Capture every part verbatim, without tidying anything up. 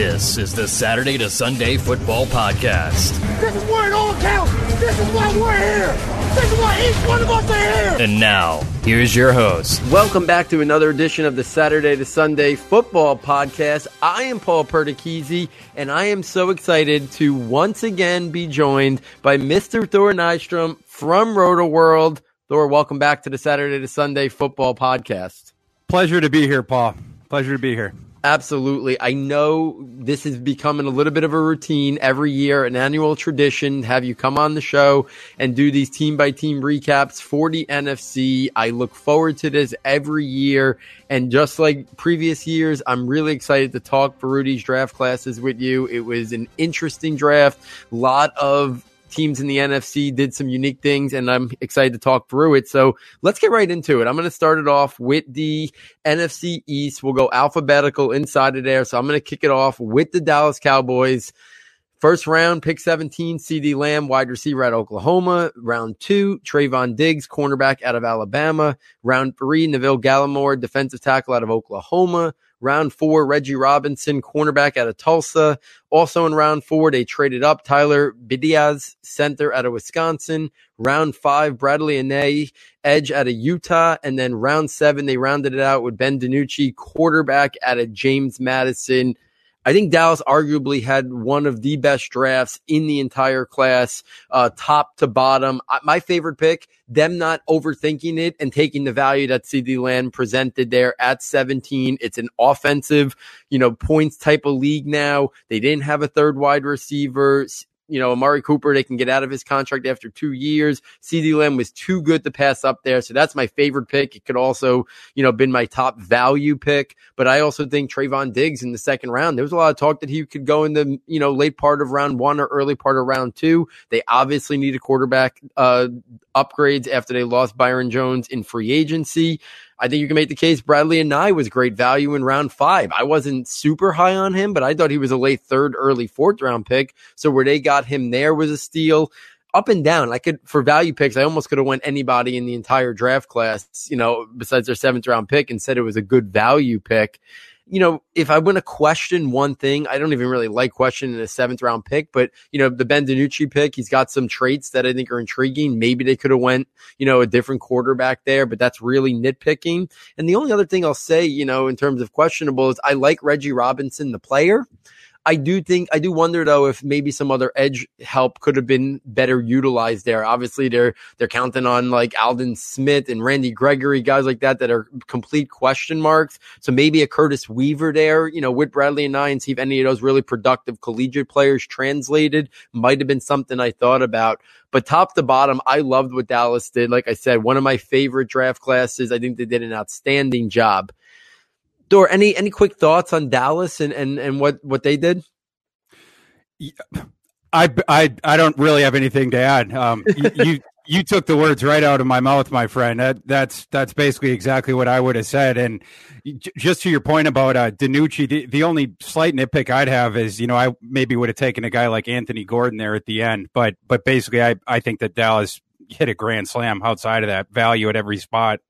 This is the Saturday to Sunday Football Podcast. This is where it all counts. This is why we're here. This is why each one of us are here. And now, here's your host. Welcome back to another edition of the Saturday to Sunday Football Podcast. I am Paul Pertichiesi, and I am so excited to once again be joined by Mister Thor Nystrom from Rota World. Thor, welcome back to the Saturday to Sunday Football Podcast. Pleasure to be here, Paul. Pleasure to be here. Absolutely. I know this is becoming a little bit of a routine every year, an annual tradition, have you come on the show and do these team-by-team recaps for the N F C. I look forward to this every year, and just like previous years, I'm really excited to talk Beruti's draft classes with you. It was an interesting draft. A lot of teams in the N F C did some unique things, and I'm excited to talk through it. So let's get right into it. I'm going to start it off with the N F C East. We'll go alphabetical inside of there. So I'm going to kick it off with the Dallas Cowboys. First round, pick seventeen, C D Lamb, wide receiver at Oklahoma. Round two, Trayvon Diggs, cornerback out of Alabama. Round three, Neville Gallimore, defensive tackle out of Oklahoma. Round four, Reggie Robinson, cornerback out of Tulsa. Also in round four, they traded up Tyler Bidiaz, center out of Wisconsin. Round five, Bradley Anae, edge out of Utah. And then round seven, they rounded it out with Ben DiNucci, quarterback out of James Madison. I think Dallas arguably had one of the best drafts in the entire class, uh, top to bottom. Uh, my favorite pick, them not overthinking it and taking the value that C D Lamb presented there at seventeen. It's an offensive, you know, points type of league now. They didn't have a third wide receiver. You know, Amari Cooper, they can get out of his contract after two years. C D Lamb was too good to pass up there. So that's my favorite pick. It could also, you know, been my top value pick. But I also think Trayvon Diggs in the second round, there was a lot of talk that he could go in the, you know, late part of round one or early part of round two. They obviously need a quarterback uh, upgrades after they lost Byron Jones in free agency. I think you can make the case Bradley Anae was great value in round five. I wasn't super high on him, but I thought he was a late third, early fourth round pick. So where they got him there was a steal. Up and down, I could for value picks, I almost could have went anybody in the entire draft class, you know, besides their seventh round pick, and said it was a good value pick. You know, if I want to question one thing, I don't even really like questioning a seventh round pick, but, you know, the Ben DiNucci pick, he's got some traits that I think are intriguing. Maybe they could have went, you know, a different quarterback there, but that's really nitpicking. And the only other thing I'll say, you know, in terms of questionable is I like Reggie Robinson, the player. I do think, I do wonder though, if maybe some other edge help could have been better utilized there. Obviously they're, they're counting on like Aldon Smith and Randy Gregory, guys like that, that are complete question marks. So maybe a Curtis Weaver there, you know, with Bradley and I, and see if any of those really productive collegiate players translated might have been something I thought about. But top to bottom, I loved what Dallas did. Like I said, one of my favorite draft classes. I think they did an outstanding job. Dor, any any quick thoughts on Dallas and, and, and what, what they did? I, I, I don't really have anything to add. Um, you, you you took the words right out of my mouth, my friend. That that's that's basically exactly what I would have said. And just to your point about uh, DiNucci, the, the only slight nitpick I'd have is, you know, I maybe would have taken a guy like Anthony Gordon there at the end. But but basically, I, I think that Dallas hit a grand slam outside of that value at every spot.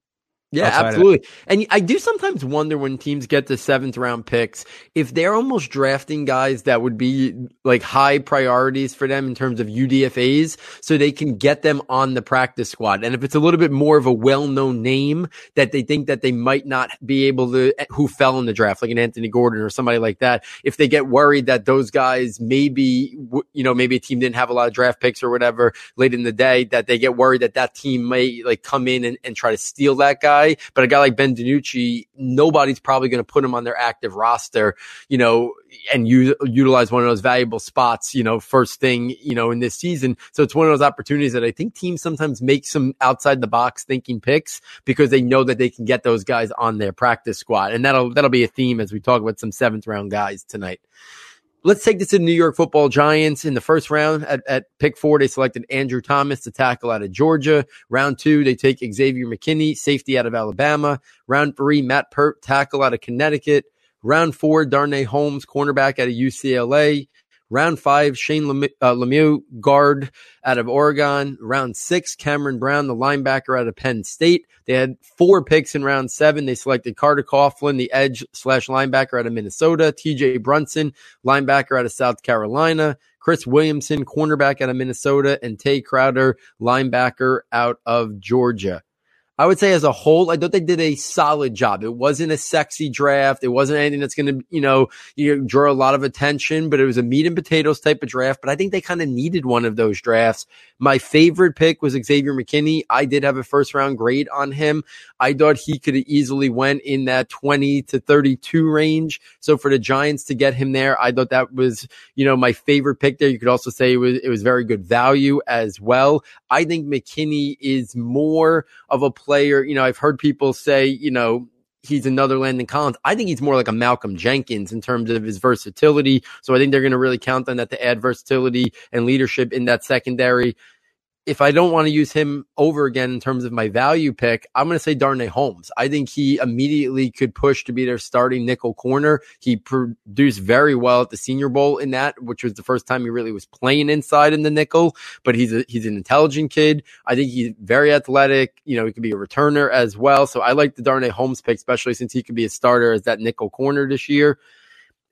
Yeah, absolutely. And I do sometimes wonder when teams get to seventh round picks, if they're almost drafting guys that would be like high priorities for them in terms of U D F As, so they can get them on the practice squad. And if it's a little bit more of a well-known name that they think that they might not be able to, who fell in the draft, like an Anthony Gordon or somebody like that, if they get worried that those guys maybe, you know, maybe a team didn't have a lot of draft picks or whatever late in the day, that they get worried that that team may like come in and, and try to steal that guy. But a guy like Ben DiNucci, nobody's probably going to put him on their active roster, you know, and use, utilize one of those valuable spots, you know, first thing, you know, in this season. So it's one of those opportunities that I think teams sometimes make some outside the box thinking picks because they know that they can get those guys on their practice squad. And that'll, that'll be a theme as we talk about some seventh round guys tonight. Let's take this to the New York Football Giants. In the first round at, at pick four, they selected Andrew Thomas, the tackle out of Georgia. Round two, they take Xavier McKinney, safety out of Alabama. Round three, Matt Peart, tackle out of Connecticut. Round four, Darnay Holmes, cornerback out of U C L A. Round five, Shane Lemieux, uh, Lemieux, guard out of Oregon. Round six, Cameron Brown, the linebacker out of Penn State. They had four picks in round seven. They selected Carter Coughlin, the edge slash linebacker out of Minnesota. T J Brunson, linebacker out of South Carolina. Chris Williamson, cornerback out of Minnesota. And Tay Crowder, linebacker out of Georgia. I would say as a whole, I thought they did a solid job. It wasn't a sexy draft. It wasn't anything that's going to, you know, you draw a lot of attention, but it was a meat and potatoes type of draft. But I think they kind of needed one of those drafts. My favorite pick was Xavier McKinney. I did have a first round grade on him. I thought he could have easily went in that twenty to thirty-two range. So for the Giants to get him there, I thought that was, you know, my favorite pick there. You could also say it was, it was very good value as well. I think McKinney is more of a player, you know, I've heard people say, you know, he's another Landon Collins. I think he's more like a Malcolm Jenkins in terms of his versatility. So I think they're going to really count on that to add versatility and leadership in that secondary. If I don't want to use him over again in terms of my value pick, I'm going to say Darnay Holmes. I think he immediately could push to be their starting nickel corner. He produced very well at the Senior Bowl in that, which was the first time he really was playing inside in the nickel. But he's a, he's an intelligent kid. I think he's very athletic. You know, he could be a returner as well. So I like the Darnay Holmes pick, especially since he could be a starter as that nickel corner this year.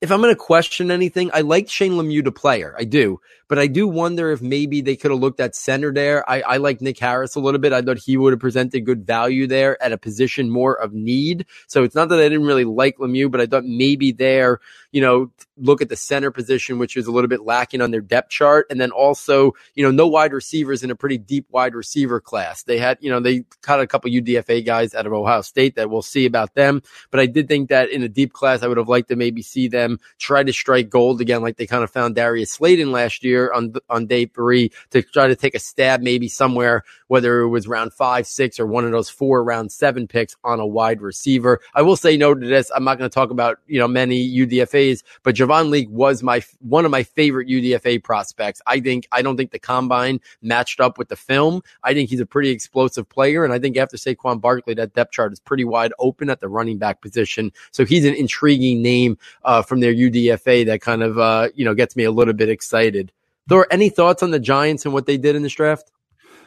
If I'm going to question anything, I like Shane Lemieux the player. I do. But I do wonder if maybe they could have looked at center there. I, I like Nick Harris a little bit. I thought he would have presented good value there at a position more of need. So it's not that I didn't really like Lemieux, but I thought maybe there, you know, look at the center position, which is a little bit lacking on their depth chart. And then also, you know, no wide receivers in a pretty deep wide receiver class. They had, you know, they caught a couple U D F A guys out of Ohio State that we'll see about them. But I did think that in a deep class, I would have liked to maybe see them try to strike gold again, like they kind of found Darius Slayton last year on on day three, to try to take a stab maybe somewhere, whether it was round five, six, or one of those four round seven picks on a wide receiver. I will say no to this. I'm not going to talk about, you know, many U D F As, but Javon League was my one of my favorite U D F A prospects. I think I don't think the combine matched up with the film. I think he's a pretty explosive player, and I think after Saquon Barkley, that depth chart is pretty wide open at the running back position. So he's an intriguing name uh, from their U D F A that kind of, uh, you know, gets me a little bit excited. Thor, any thoughts on the Giants and what they did in this draft?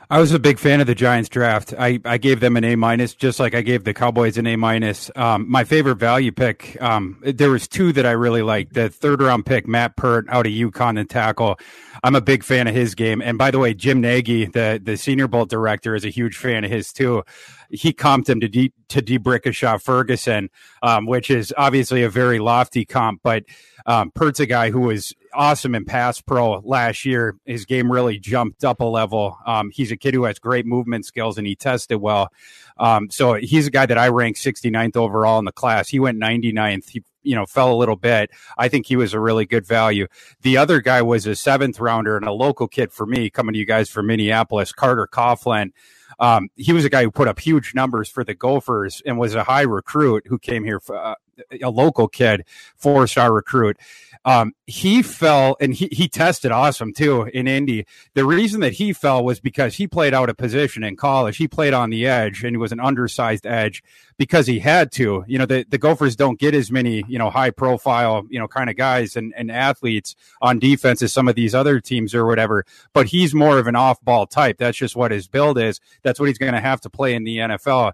I was a big fan of the Giants draft. I, I gave them an A minus, just like I gave the Cowboys an A minus. Um, my favorite value pick, um, there was two that I really liked. The third round pick, Matt Peart out of UConn and tackle. I'm a big fan of his game. And by the way, Jim Nagy, the, the Senior Bowl director, is a huge fan of his too. He comped him to D, to DeBrickashaw Ferguson, um, which is obviously a very lofty comp, but um, Pert's a guy who was awesome in pass pro last year. His game really jumped up a level. Um, he's a kid who has great movement skills, and he tested well. Um, so he's a guy that I ranked sixty-ninth overall in the class. He went ninety-ninth. He, you know, fell a little bit. I think he was a really good value. The other guy was a seventh rounder and a local kid for me, coming to you guys from Minneapolis, Carter Coughlin. Um, he was a guy who put up huge numbers for the Gophers and was a high recruit who came here for uh, a local kid, four-star recruit. Um, he fell, and he, he tested awesome, too, in Indy. The reason that he fell was because he played out of position in college. He played on the edge, and he was an undersized edge because he had to. You know, the, the Gophers don't get as many, you know, high-profile, you know, kind of guys and, and athletes on defense as some of these other teams or whatever, but he's more of an off-ball type. That's just what his build is. That's what he's going to have to play in the N F L.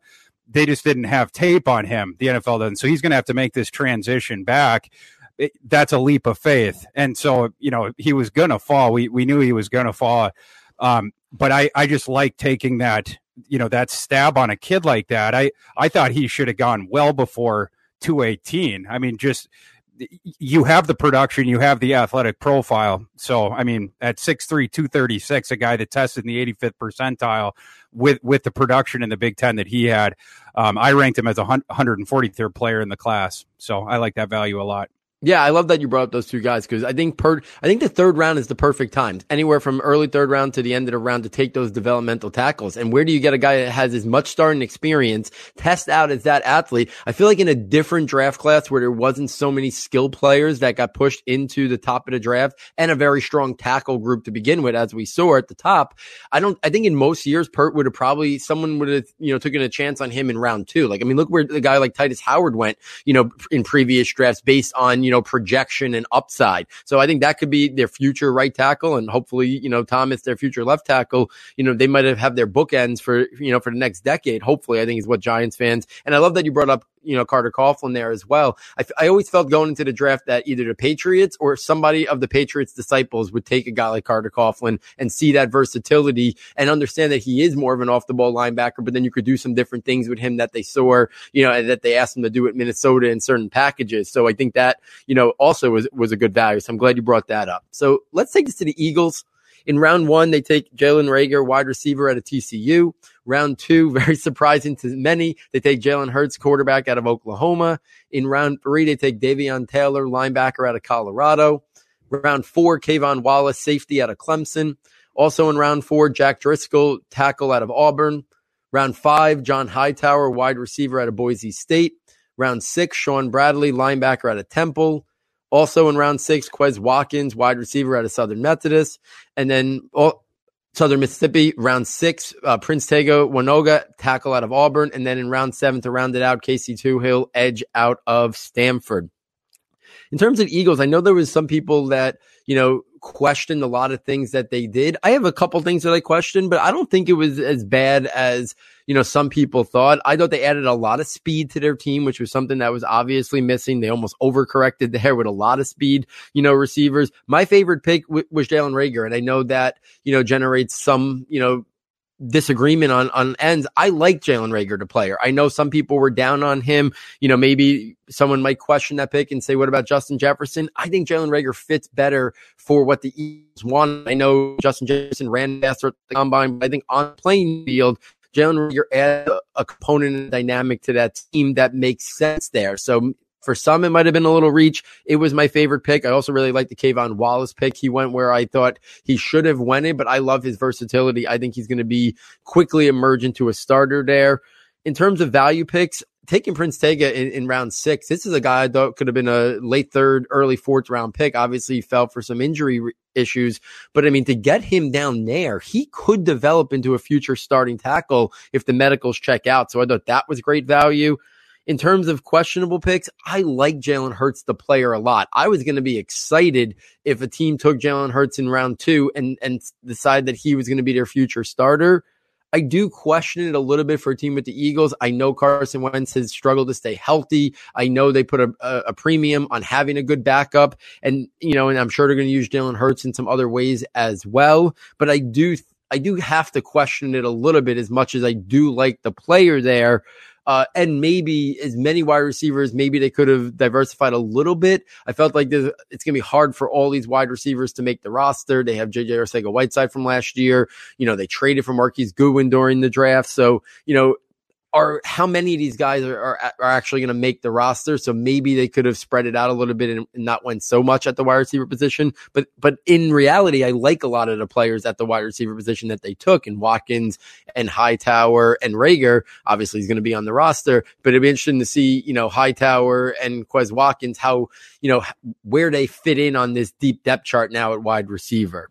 They just didn't have tape on him. The N F L doesn't. So he's going to have to make this transition back. It, that's a leap of faith. And so, you know, he was going to fall. We we knew he was going to fall. Um, but I, I just like taking that, you know, that stab on a kid like that. I, I thought he should have gone well before two eighteen. I mean, just you have the production, you have the athletic profile. So, I mean, at six three, two thirty-six, a guy that tested in the eighty-fifth percentile with, with the production in the Big Ten that he had, um, I ranked him as a one hundred forty-third player in the class. So I like that value a lot. Yeah, I love that you brought up those two guys because I think per, I think the third round is the perfect time, anywhere from early third round to the end of the round, to take those developmental tackles. And where do you get a guy that has as much starting experience, test out as that athlete? I feel like in a different draft class where there wasn't so many skill players that got pushed into the top of the draft and a very strong tackle group to begin with, as we saw at the top. I don't. I think in most years, Pert would have probably someone would have you know taken a chance on him in round two. Like I mean, look where the guy like Titus Howard went, you know, in previous drafts based on you know. know, projection and upside. So I think that could be their future right tackle, and hopefully, you know, Thomas, their future left tackle. You know, they might have, have their bookends for, you know, for the next decade, hopefully, I think is what Giants fans. And I love that you brought up, you know, Carter Coughlin there as well. I, I always felt going into the draft that either the Patriots or somebody of the Patriots' disciples would take a guy like Carter Coughlin and see that versatility and understand that he is more of an off-the-ball linebacker, but then you could do some different things with him that they saw, you know, and that they asked him to do at Minnesota in certain packages. So I think that, you know, also was, was a good value. So I'm glad you brought that up. So let's take this to the Eagles. In round one, they take Jalen Reagor, wide receiver out of T C U. Round two, very surprising to many, they take Jalen Hurts, quarterback out of Oklahoma. In round three, they take Davion Taylor, linebacker out of Colorado. Round four, Kayvon Wallace, safety out of Clemson. Also in round four, Jack Driscoll, tackle out of Auburn. Round five, John Hightower, wide receiver out of Boise State. Round six, Sean Bradley, linebacker out of Temple. Also in round six, Quez Watkins, wide receiver out of Southern Methodist. And then all, Southern Mississippi, round six, uh, Prince Tega Wanoga, tackle out of Auburn. And then in round seven, to round it out, Casey Tuhill, edge out of Stanford. In terms of Eagles, I know there was some people that, you know, questioned a lot of things that they did. I have a couple things that I questioned, but I don't think it was as bad as, you know, some people thought. I thought they added a lot of speed to their team, which was something that was obviously missing. They almost overcorrected there with a lot of speed, you know, receivers. My favorite pick w- was Jalen Reagor, and I know that, you know, generates some, you know, disagreement on, on ends. I like Jalen Reagor, the player. I know some people were down on him. You know, maybe someone might question that pick and say, what about Justin Jefferson? I think Jalen Reagor fits better for what the Eagles want. I know Justin Jefferson ran faster at the combine, but I think on the playing field, Jalen Reagor adds a, a component and dynamic to that team that makes sense there. So for some, it might have been a little reach. It was my favorite pick. I also really like the Kayvon Wallace pick. He went where I thought he should have went in, but I love his versatility. I think he's going to be quickly emerge into a starter there. In terms of value picks, taking Prince Tega in, in round six, this is a guy I thought could have been a late third, early fourth round pick. Obviously, he fell for some injury re- issues, but I mean, to get him down there, he could develop into a future starting tackle if the medicals check out. So I thought that was great value. In terms of questionable picks, I like Jalen Hurts, the player, a lot. I was going to be excited if a team took Jalen Hurts in round two and, and decided that he was going to be their future starter. I do question it a little bit for a team with the Eagles. I know Carson Wentz has struggled to stay healthy. I know they put a, a, a premium on having a good backup, and, you know, and I'm sure they're going to use Jalen Hurts in some other ways as well. But I do, I do have to question it a little bit, as much as I do like the player there. Uh, and maybe as many wide receivers, maybe they could have diversified a little bit. I felt like this, it's going to be hard for all these wide receivers to make the roster. They have J J Arcega-Whiteside from last year. You know, they traded for Marquise Goodwin during the draft. So, you know, are how many of these guys are, are, are actually going to make the roster? So maybe they could have spread it out a little bit and, and not went so much at the wide receiver position. But but in reality, I like a lot of the players at the wide receiver position that they took, and Watkins and Hightower and Reagor. Obviously, he's going to be on the roster, but it'd be interesting to see, you know, Hightower and Quez Watkins, how, you know, where they fit in on this deep depth chart now at wide receiver.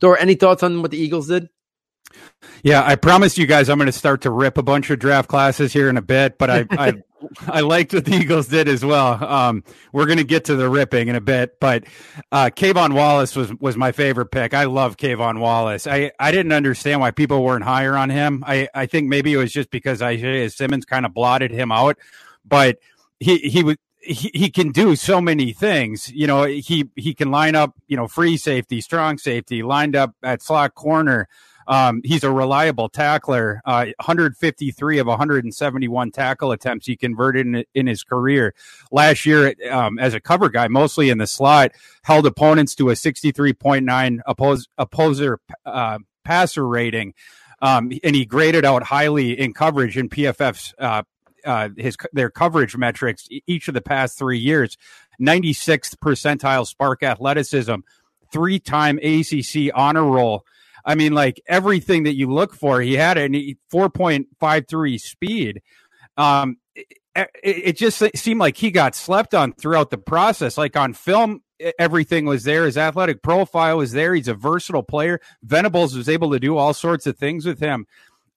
Thor, any thoughts on what the Eagles did? Yeah, I promised you guys I'm going to start to rip a bunch of draft classes here in a bit, but I I, I liked what the Eagles did as well. Um, we're going to get to the ripping in a bit, but uh, Kayvon Wallace was, was my favorite pick. I love Kayvon Wallace. I, I didn't understand why people weren't higher on him. I, I think maybe it was just because Isaiah Simmons kind of blotted him out, but he he was. He, he can do so many things. You know, he, he can line up, you know, free safety, strong safety, lined up at slot corner. Um, he's a reliable tackler. Uh, one hundred fifty-three of one hundred seventy-one tackle attempts he converted in, in his career. Last year, um, as a cover guy, mostly in the slot, held opponents to a sixty-three point nine oppose, opposer uh, passer rating. Um, and he graded out highly in coverage in P F F's uh Uh, his their coverage metrics each of the past three years. ninety-sixth percentile spark athleticism, three-time A C C honor roll. I mean, like, everything that you look for, he had a four point five three speed. Um, it, it just seemed like he got slept on throughout the process. Like, on film, everything was there. His athletic profile was there. He's a versatile player. Venables was able to do all sorts of things with him.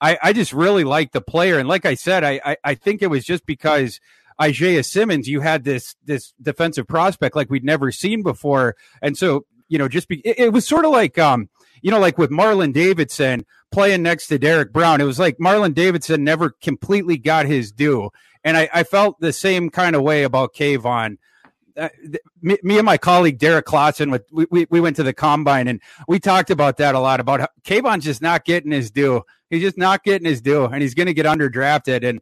I, I just really like the player. And like I said, I, I, I think it was just because Isaiah Simmons, you had this this defensive prospect like we'd never seen before. And so, you know, just be, it, it was sort of like, um, you know, like with Marlon Davidson playing next to Derek Brown, it was like Marlon Davidson never completely got his due. And I, I felt the same kind of way about Kayvon. Uh, th- me, me and my colleague Derek Klotson, with we, we, we went to the combine and we talked about that a lot, about how Kayvon's just not getting his due. He's just not getting his due, and he's going to get underdrafted. And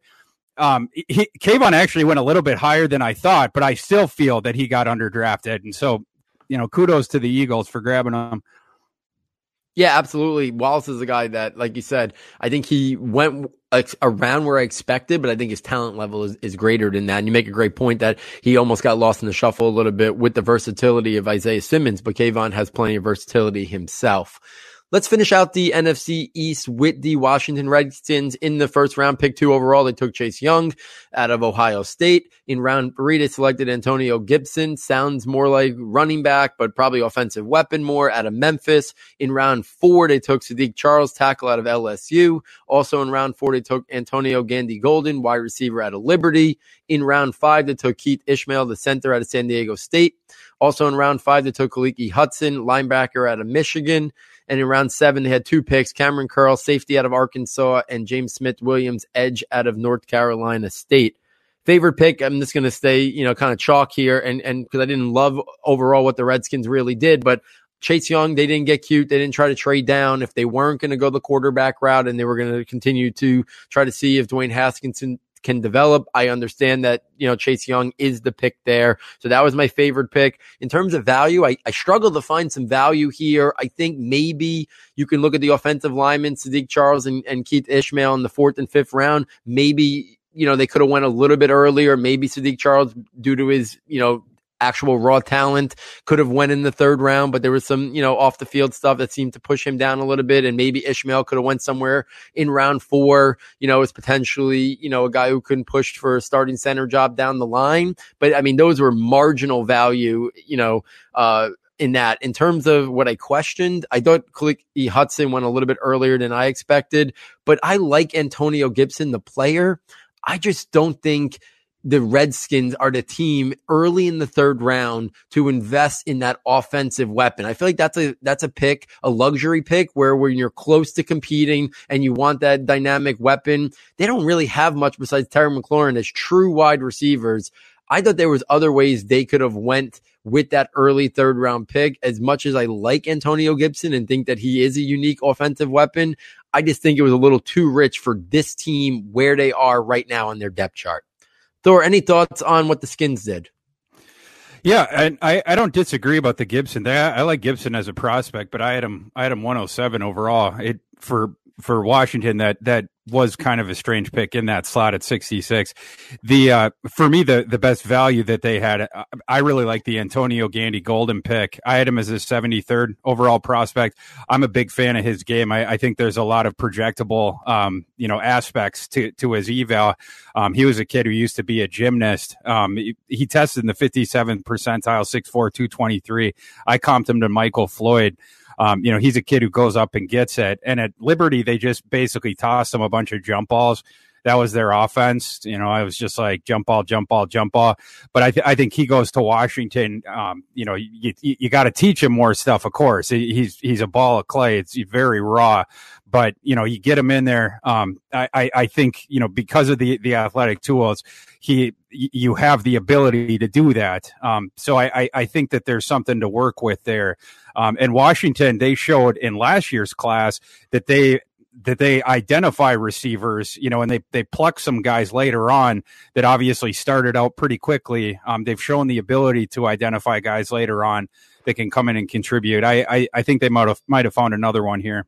um, he, Kayvon actually went a little bit higher than I thought, but I still feel that he got underdrafted. And so, you know, kudos to the Eagles for grabbing him. Yeah, absolutely. Wallace is a guy that, like you said, I think he went around where I expected, but I think his talent level is, is greater than that. And you make a great point that he almost got lost in the shuffle a little bit with the versatility of Isaiah Simmons, but Kayvon has plenty of versatility himself. Let's finish out the N F C East with the Washington Redskins in the first round, pick two overall. They took Chase Young out of Ohio State. In round three, they selected Antonio Gibson. Sounds more like running back, but probably offensive weapon more, out of Memphis. In round four, they took Sadiq Charles, tackle out of L S U. Also in round four, they took Antonio Gandy Golden, wide receiver out of Liberty. In round five, they took Keith Ishmael, the center out of San Diego State. Also in round five, they took Kaliki Hudson, linebacker out of Michigan. And in round seven, they had two picks, Cameron Curl, safety out of Arkansas, and James Smith-Williams, edge out of North Carolina State. Favorite pick, I'm just going to stay, you know, kind of chalk here, and and because I didn't love overall what the Redskins really did, but Chase Young, they didn't get cute. They didn't try to trade down. If they weren't going to go the quarterback route and they were going to continue to try to see if Dwayne Haskins can develop, I understand that, you know, Chase Young is the pick there. So that was my favorite pick. In terms of value, I, I struggle to find some value here. I think maybe you can look at the offensive linemen, Sadiq Charles and, and Keith Ishmael in the fourth and fifth round. Maybe, you know, they could have went a little bit earlier. Maybe Sadiq Charles, due to his, you know, actual raw talent, could have went in the third round, but there was some, you know, off the field stuff that seemed to push him down a little bit. And maybe Ishmael could have went somewhere in round four, you know, as potentially, you know, a guy who couldn't push for a starting center job down the line. But I mean, those were marginal value, you know, uh, in that. In terms of what I questioned, I thought Kaliki Hudson went a little bit earlier than I expected, but I like Antonio Gibson, the player. I just don't think the Redskins are the team early in the third round to invest in that offensive weapon. I feel like that's a, that's a pick, a luxury pick, where when you're close to competing and you want that dynamic weapon, they don't really have much besides Terry McLaurin as true wide receivers. I thought there was other ways they could have went with that early third round pick. As much as I like Antonio Gibson and think that he is a unique offensive weapon, I just think it was a little too rich for this team where they are right now on their depth chart. Thor, any thoughts on what the Skins did? Yeah, and I, I don't disagree about the Gibson. I, I like Gibson as a prospect, but I had him I had him one oh seven overall. It for for Washington, that that was kind of a strange pick in that slot at sixty-six. The uh, for me the the best value that they had, I, I really like the Antonio Gandy Golden pick. I had him as a seventy-third overall prospect. I'm a big fan of his game. I, I think there's a lot of projectable um, you know aspects to to his eval. Um, he was a kid who used to be a gymnast. Um, he, he tested in the fifty-seventh percentile, six four, two twenty-three. I comped him to Michael Floyd. Um, you know, he's a kid who goes up and gets it. And at Liberty, they just basically tossed him a bunch of jump balls. That was their offense. You know, I was just like, jump ball, jump ball, jump ball. But I, th- I think he goes to Washington. Um, you know, you, you, you got to teach him more stuff, of course. He, he's he's a ball of clay. It's very raw. But, you know, you get him in there. Um, I, I, I think, you know, because of the, the athletic tools, he you have the ability to do that. Um, so I, I, I think that there's something to work with there. Um, and Washington, they showed in last year's class that they that they identify receivers, you know, and they, they pluck some guys later on that obviously started out pretty quickly. Um, they've shown the ability to identify guys later on that can come in and contribute. I, I, I think they might have might have found another one here.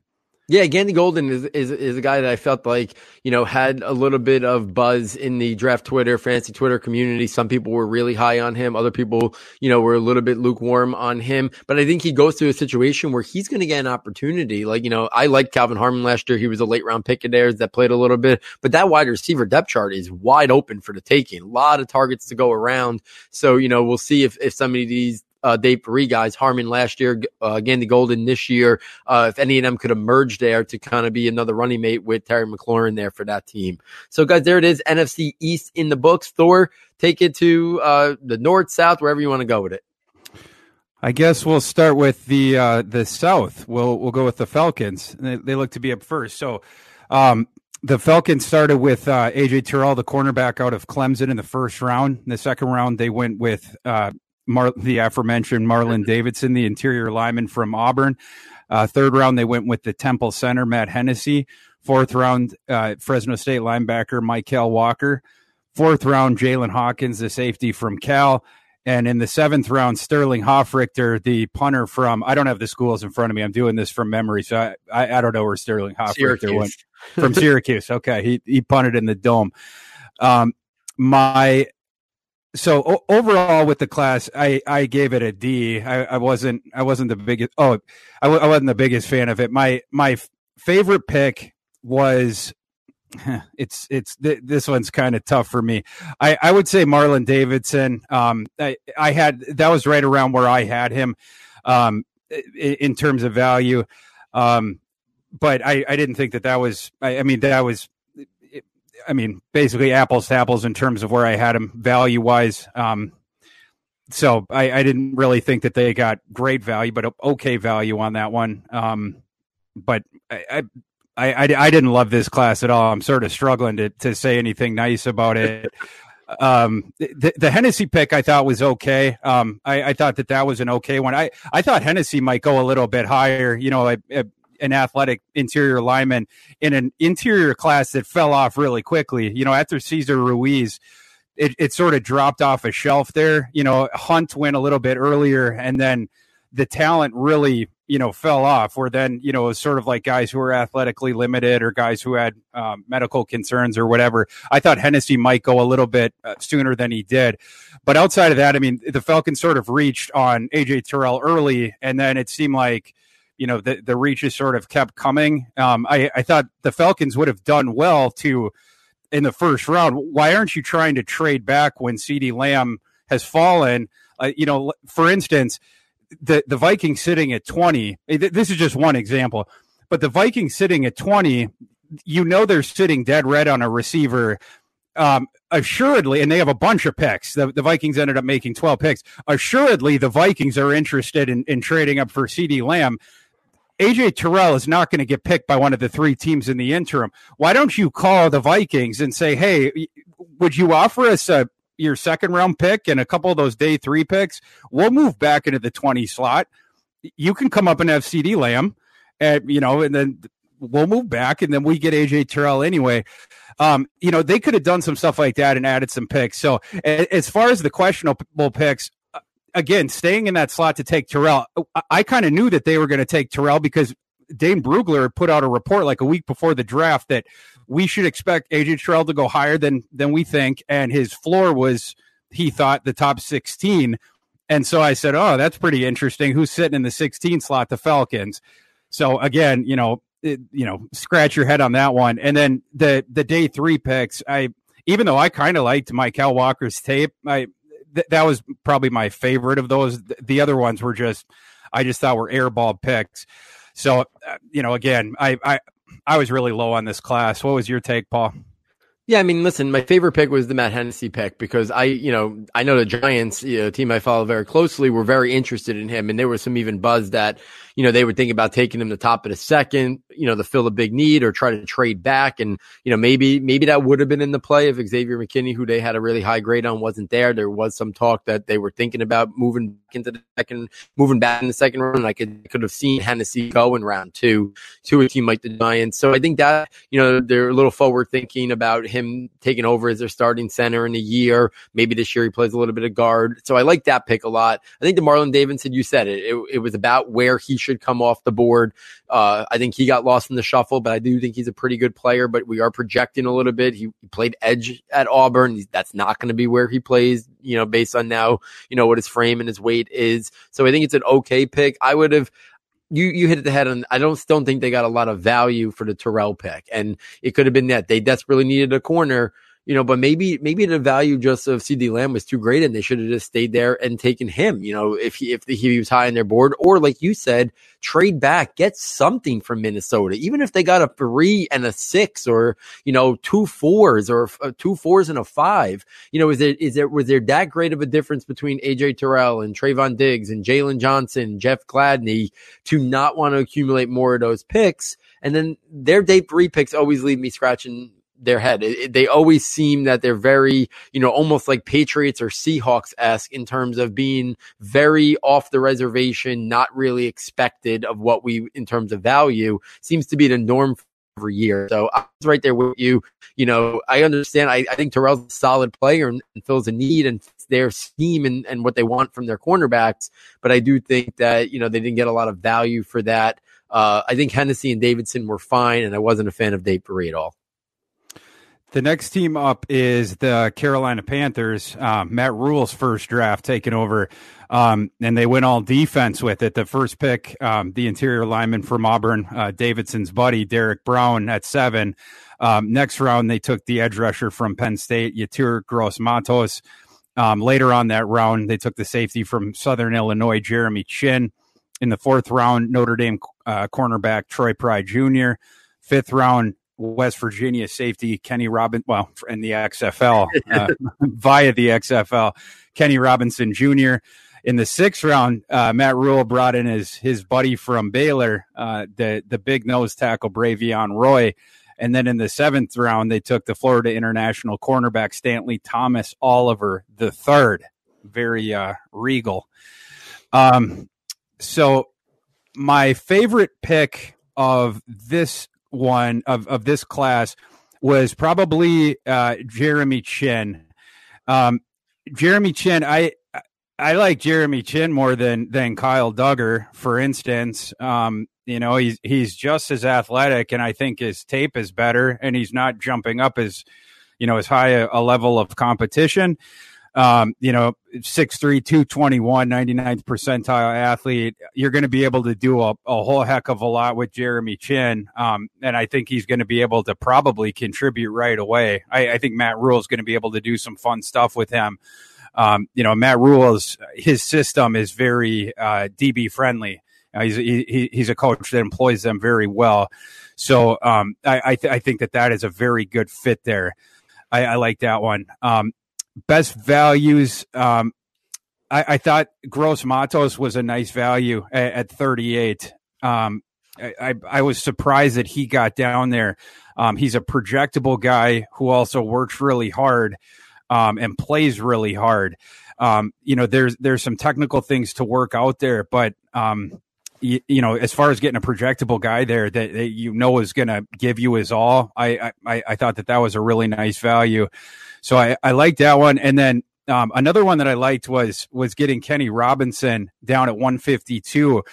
Yeah, Gandy Golden is, is is a guy that I felt like, you know, had a little bit of buzz in the draft Twitter, fantasy Twitter community. Some people were really high on him. Other people, you know, were a little bit lukewarm on him. But I think he goes through a situation where he's going to get an opportunity. Like, you know, I liked Calvin Harmon last year. He was a late round pick of theirs that played a little bit. But that wide receiver depth chart is wide open for the taking. A lot of targets to go around. So, you know, we'll see if, if some of these uh, Dave Paree guys, Harmon last year, uh, Gandy Golden this year. Uh, if any of them could emerge there to kind of be another running mate with Terry McLaurin there for that team. So, guys, there it is. N F C East in the books. Thor, take it to uh, the north, south, wherever you want to go with it. I guess we'll start with the uh, the South. We'll we'll go with the Falcons. They, they look to be up first. So um, the Falcons started with uh, A J Terrell, the cornerback out of Clemson, in the first round. In the second round, they went with uh, Mar- the aforementioned Marlon Davidson, the interior lineman from Auburn. Uh, third round, they went with the Temple center, Matt Hennessy. Fourth round, uh, Fresno State linebacker, Michael Walker. Fourth round, Jalen Hawkins, the safety from Cal. And in the seventh round, Sterling Hoffrichter, the punter from, I don't have the schools in front of me. I'm doing this from memory, so I, I, I don't know where Sterling Hoffrichter Syracuse. went. From Syracuse. Okay, he he punted in the dome. Um, my so o- overall with the class, I, I gave it a D. I, I wasn't I wasn't the biggest. Oh, I, w- I wasn't the biggest fan of it. My my f- favorite pick was. It's it's th- this one's kind of tough for me. I, I would say Marlon Davidson. Um, I, I had that was right around where I had him, um, in, in terms of value. Um, but I, I didn't think that that was. I, I mean that was. It, I mean basically apples to apples in terms of where I had him value wise. Um, so I, I didn't really think that they got great value, but okay value on that one. Um, but I. I I, I, I didn't love this class at all. I'm sort of struggling to, to say anything nice about it. Um, the, the Hennessy pick I thought was okay. Um, I, I thought that that was an okay one. I, I thought Hennessy might go a little bit higher, you know, a, a, an athletic interior lineman in an interior class that fell off really quickly. You know, after Cesar Ruiz, it, it sort of dropped off a shelf there. You know, Hunt went a little bit earlier, and then the talent really, you know, fell off, where then, you know, it was sort of like guys who were athletically limited or guys who had um, medical concerns or whatever. I thought Hennessy might go a little bit uh, sooner than he did. But outside of that, I mean, the Falcons sort of reached on A J Terrell early, and then it seemed like, you know, the, the reaches sort of kept coming. Um, I, I thought the Falcons would have done well to, in the first round, why aren't you trying to trade back when C D Lamb has fallen? Uh, you know, for instance, The, the Vikings sitting at twenty, this is just one example, but the Vikings sitting at twenty, you know, they're sitting dead red on a receiver, um, assuredly, and they have a bunch of picks. The, the Vikings ended up making twelve picks. Assuredly, the Vikings are interested in, in trading up for C D Lamb. A J Terrell is not going to get picked by one of the three teams in the interim. Why don't you call the Vikings and say, hey, would you offer us a your second round pick and a couple of those day three picks? We'll move back into the twenty slot. You can come up and have C D Lamb, and, you know, and then we'll move back, and then we get A J Terrell anyway. Um, you know, they could have done some stuff like that and added some picks. So as far as the questionable picks, again, staying in that slot to take Terrell, I kind of knew that they were going to take Terrell because Dane Brugler put out a report like a week before the draft that we should expect A J Terrell to go higher than than we think, and his floor was, he thought, the top sixteen. And so I said, oh, that's pretty interesting. Who's sitting in the sixteen slot? The Falcons. So again, you know, it, you know, scratch your head on that one. And then the the day three picks, I even though I kind of liked Michael Walker's tape, I th- that was probably my favorite of those. The other ones were just, I just thought were airball picks. So, you know, again, I, I I was really low on this class. What was your take, Paul? Yeah, I mean, listen, my favorite pick was the Matt Hennessy pick because I, you know, I know the Giants, you know, team I follow very closely, were very interested in him. And there was some even buzz that, you know, they would think about taking him the top of the second, you know, to fill a big need or try to trade back. And, you know, maybe, maybe that would have been in the play if Xavier McKinney, who they had a really high grade on, wasn't there. There was some talk that they were thinking about moving back into the second, moving back in the second round. I could, could have seen Hennessy go in round two to a team like the Giants. So I think that, you know, they're a little forward thinking about him taking over as their starting center in a year. Maybe this year he plays a little bit of guard. So I like that pick a lot. I think the Marlon Davidson, you said it, it, it was about where he should come off the board. Uh, I think he got lost in the shuffle, but I do think he's a pretty good player, but we are projecting a little bit. He played edge at Auburn. That's not going to be where he plays, you know, based on now, you know, what his frame and his weight is. So I think it's an okay pick. I would have, You you hit it the head on. I don't don't think they got a lot of value for the Terrell pick, and it could have been that they desperately needed a corner. you know, but maybe maybe the value just of C D Lamb was too great and they should have just stayed there and taken him, you know, if he, if he was high on their board. Or like you said, trade back, get something from Minnesota, even if they got a three and a six or, you know, two fours or two fours and a five. You know, is there, is there, was there that great of a difference between A J Terrell and Trayvon Diggs and Jalen Johnson, Jeff Gladney, to not want to accumulate more of those picks? And then their day three picks always leave me scratching their head. It, it, they always seem that they're very, you know, almost like Patriots or Seahawks-esque in terms of being very off the reservation, not really expected of what we, in terms of value, seems to be the norm every year. So I was right there with you. You know, I understand. I, I think Terrell's a solid player and, and fills a need and fits their scheme and, and what they want from their cornerbacks. But I do think that, you know, they didn't get a lot of value for that. Uh, I think Hennessy and Davidson were fine, and I wasn't a fan of Dave Paree at all. The next team up is the Carolina Panthers, um, Matt Rule's first draft taken over, um, and they went all defense with it. The first pick, um, the interior lineman from Auburn, uh, Davidson's buddy, Derek Brown at seven. Um, next round, they took the edge rusher from Penn State, Yetur Gross-Matos. Um, later on that round, they took the safety from Southern Illinois, Jeremy Chin. In the fourth round, Notre Dame uh, cornerback Troy Pry Junior Fifth round, West Virginia safety Kenny Robinson, well, in the X F L, uh, via the X F L, Kenny Robinson Junior In the sixth round, uh, Matt Rule brought in his, his buddy from Baylor, uh, the, the big nose tackle Bravion Roy. And then in the seventh round, they took the Florida International cornerback Stanley Thomas Oliver the third. Very uh, regal. Um, So my favorite pick of this one, of, of this class, was probably uh, Jeremy Chin. Um, Jeremy Chin, I I like Jeremy Chin more than than Kyle Duggar, for instance. Um, you know, he's, he's just as athletic, and I think his tape is better, and he's not jumping up as, you know, as high a, a level of competition. Um, you know, six three, two twenty-one, ninety-ninth percentile athlete. You're going to be able to do a, a whole heck of a lot with Jeremy Chin. Um, and I think he's going to be able to probably contribute right away. I, I think Matt Rule is going to be able to do some fun stuff with him. Um, you know, Matt Rule's, his system is very, uh, D B friendly. Uh, he's, he, he's a coach that employs them very well. So, um, I, I, th- I think that that is a very good fit there. I, I like that one. Um, Best values, um, I, I thought Gross-Matos was a nice value at, at thirty-eight. Um, I, I, I was surprised that he got down there. Um, he's a projectable guy who also works really hard um, and plays really hard. Um, you know, there's there's some technical things to work out there, but um, you, you know, as far as getting a projectable guy there that, that you know is going to give you his all, I, I I thought that that was a really nice value. So I, I liked that one. And then um, another one that I liked was was getting Kenny Robinson down at one fifty-two.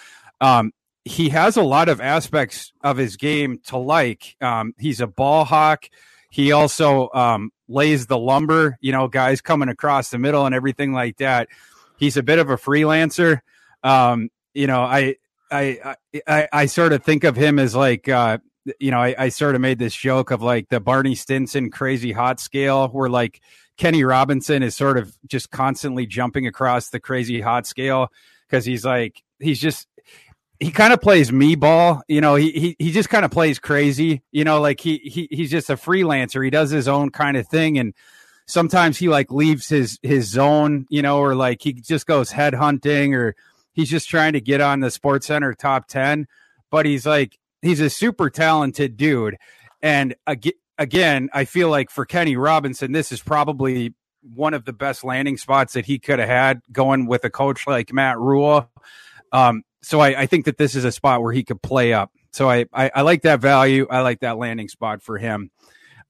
Um, he has a lot of aspects of his game to like. Um, he's a ball hawk. He also um, lays the lumber, you know, guys coming across the middle and everything like that. He's a bit of a freelancer. Um, you know, I I, I I I sort of think of him as like uh, – you know, I, I sort of made this joke of like the Barney Stinson crazy hot scale where like Kenny Robinson is sort of just constantly jumping across the crazy hot scale because he's like, he's just, he kind of plays me ball. You know, he, he, he just kind of plays crazy, you know, like he, he, he's just a freelancer. He does his own kind of thing. And sometimes he like leaves his, his zone, you know, or like he just goes head hunting or he's just trying to get on the Sports Center top ten, but he's like, he's a super talented dude. And again, I feel like for Kenny Robinson, this is probably one of the best landing spots that he could have had going with a coach like Matt Rule. Um, so I, I think that this is a spot where he could play up. So I, I, I like that value. I like that landing spot for him.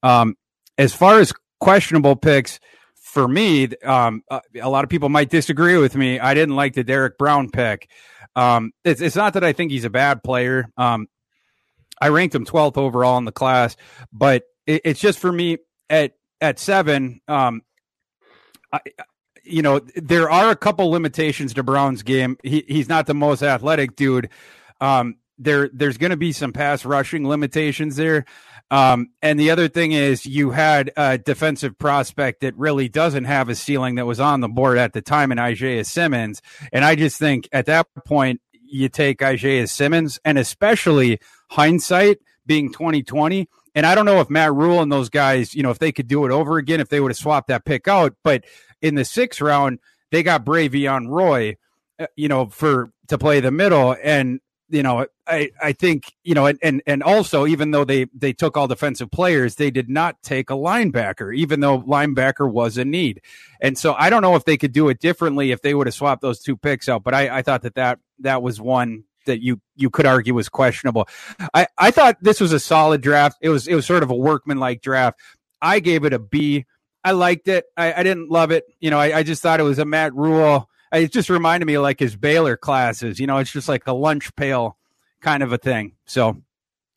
Um, as far as questionable picks for me, um, a lot of people might disagree with me. I didn't like the Derek Brown pick. Um, it's, it's not that I think he's a bad player. Um, I ranked him twelfth overall in the class, but it, it's just for me at, at seven, um, I, you know, there are a couple limitations to Brown's game. He, he's not the most athletic dude. Um, there, there's going to be some pass rushing limitations there. Um, and the other thing is you had a defensive prospect that really doesn't have a ceiling that was on the board at the time in Isaiah Simmons. And I just think at that point you take Isaiah Simmons, and especially hindsight being twenty twenty. And I don't know if Matt Rule and those guys, you know, if they could do it over again, if they would have swapped that pick out. But in the sixth round, they got Bravion Roy, you know, for to play the middle. And you know, I, I think, you know, and, and, and also, even though they, they took all defensive players, they did not take a linebacker, even though linebacker was a need. And so I don't know if they could do it differently if they would have swapped those two picks out. But I, I thought that, that that was one that you you could argue was questionable. I, I thought this was a solid draft. It was it was sort of a workman-like draft. I gave it a B. I liked it. I, I didn't love it. You know, I, I just thought it was a Matt Rule. It just reminded me of like his Baylor classes, you know, it's just like a lunch pail kind of a thing. So,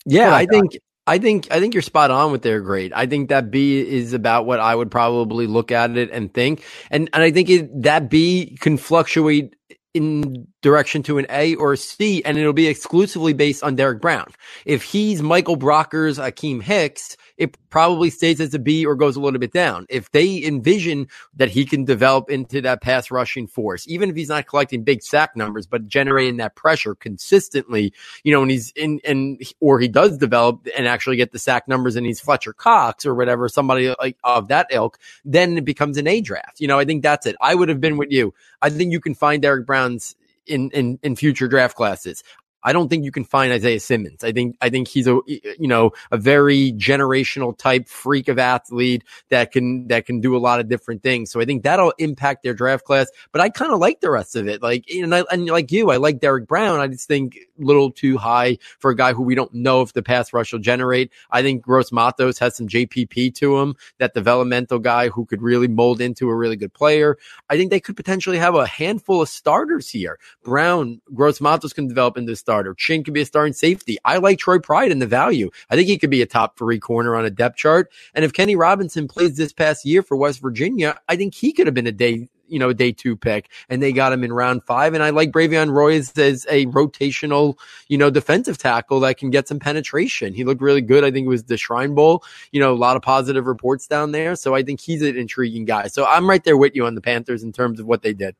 yeah, I think, I think, I think you're spot on with their grade. I think that B is about what I would probably look at it and think. And, and I think it, that B can fluctuate in direction to an A or a C, and it'll be exclusively based on Derek Brown. If he's Michael Brocker's Akeem Hicks, it probably stays as a B or goes a little bit down. If they envision that he can develop into that pass rushing force, even if he's not collecting big sack numbers, but generating that pressure consistently, you know, and he's in, and, or he does develop and actually get the sack numbers and he's Fletcher Cox or whatever, somebody like of that ilk, then it becomes an A draft. You know, I think that's it. I would have been with you. I think you can find Derek Brown's in, in, in future draft classes. I don't think you can find Isaiah Simmons. I think, I think he's a, you know, a very generational type freak of athlete that can, that can do a lot of different things. So I think that'll impact their draft class, but I kind of like the rest of it. Like, and I, and like you, I like Derek Brown. I just think a little too high for a guy who we don't know if the pass rush will generate. I think Gross Matos has some J P P to him, that developmental guy who could really mold into a really good player. I think they could potentially have a handful of starters here. Brown, Gross Matos can develop into stars. Starter. Chin could be a starting safety. I like Troy Pride and the value. I think he could be a top three corner on a depth chart. And if Kenny Robinson plays this past year for West Virginia, I think he could have been a day, you know, day two pick, and they got him in round five. And I like Bravion Roy as, as a rotational, you know, defensive tackle that can get some penetration. He looked really good. I think it was the Shrine Bowl, you know, a lot of positive reports down there. So I think he's an intriguing guy. So I'm right there with you on the Panthers in terms of what they did.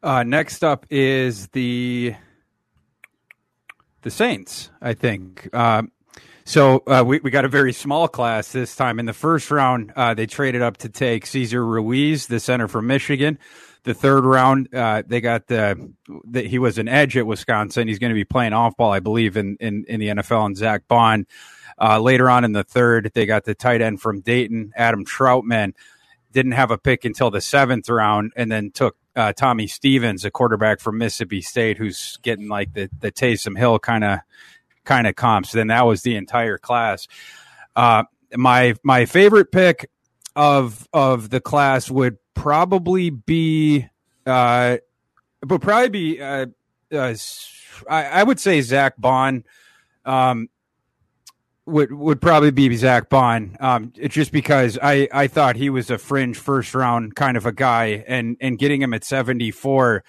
Uh, next up is the The Saints, I think. Uh, so uh, we, we got a very small class this time. In the first round, uh, they traded up to take Cesar Ruiz, the center from Michigan. The third round, uh, they got the, the – he was an edge at Wisconsin. He's going to be playing off-ball, I believe, in, in, in the N F L, and Zach Bond. Uh, later on in the third, they got the tight end from Dayton, Adam Troutman. Didn't have a pick until the seventh round, and then took uh, Tommy Stevens, a quarterback from Mississippi State, who's getting like the, the Taysom Hill kind of kind of comps. Then that was the entire class. Uh, my my favorite pick of of the class would probably be, uh, would probably be, uh, uh, I, I would say Zach Bond. Um, Would would probably be Zach Bond, um, just because I, I thought he was a fringe first round kind of a guy, and and getting him at seventy-four,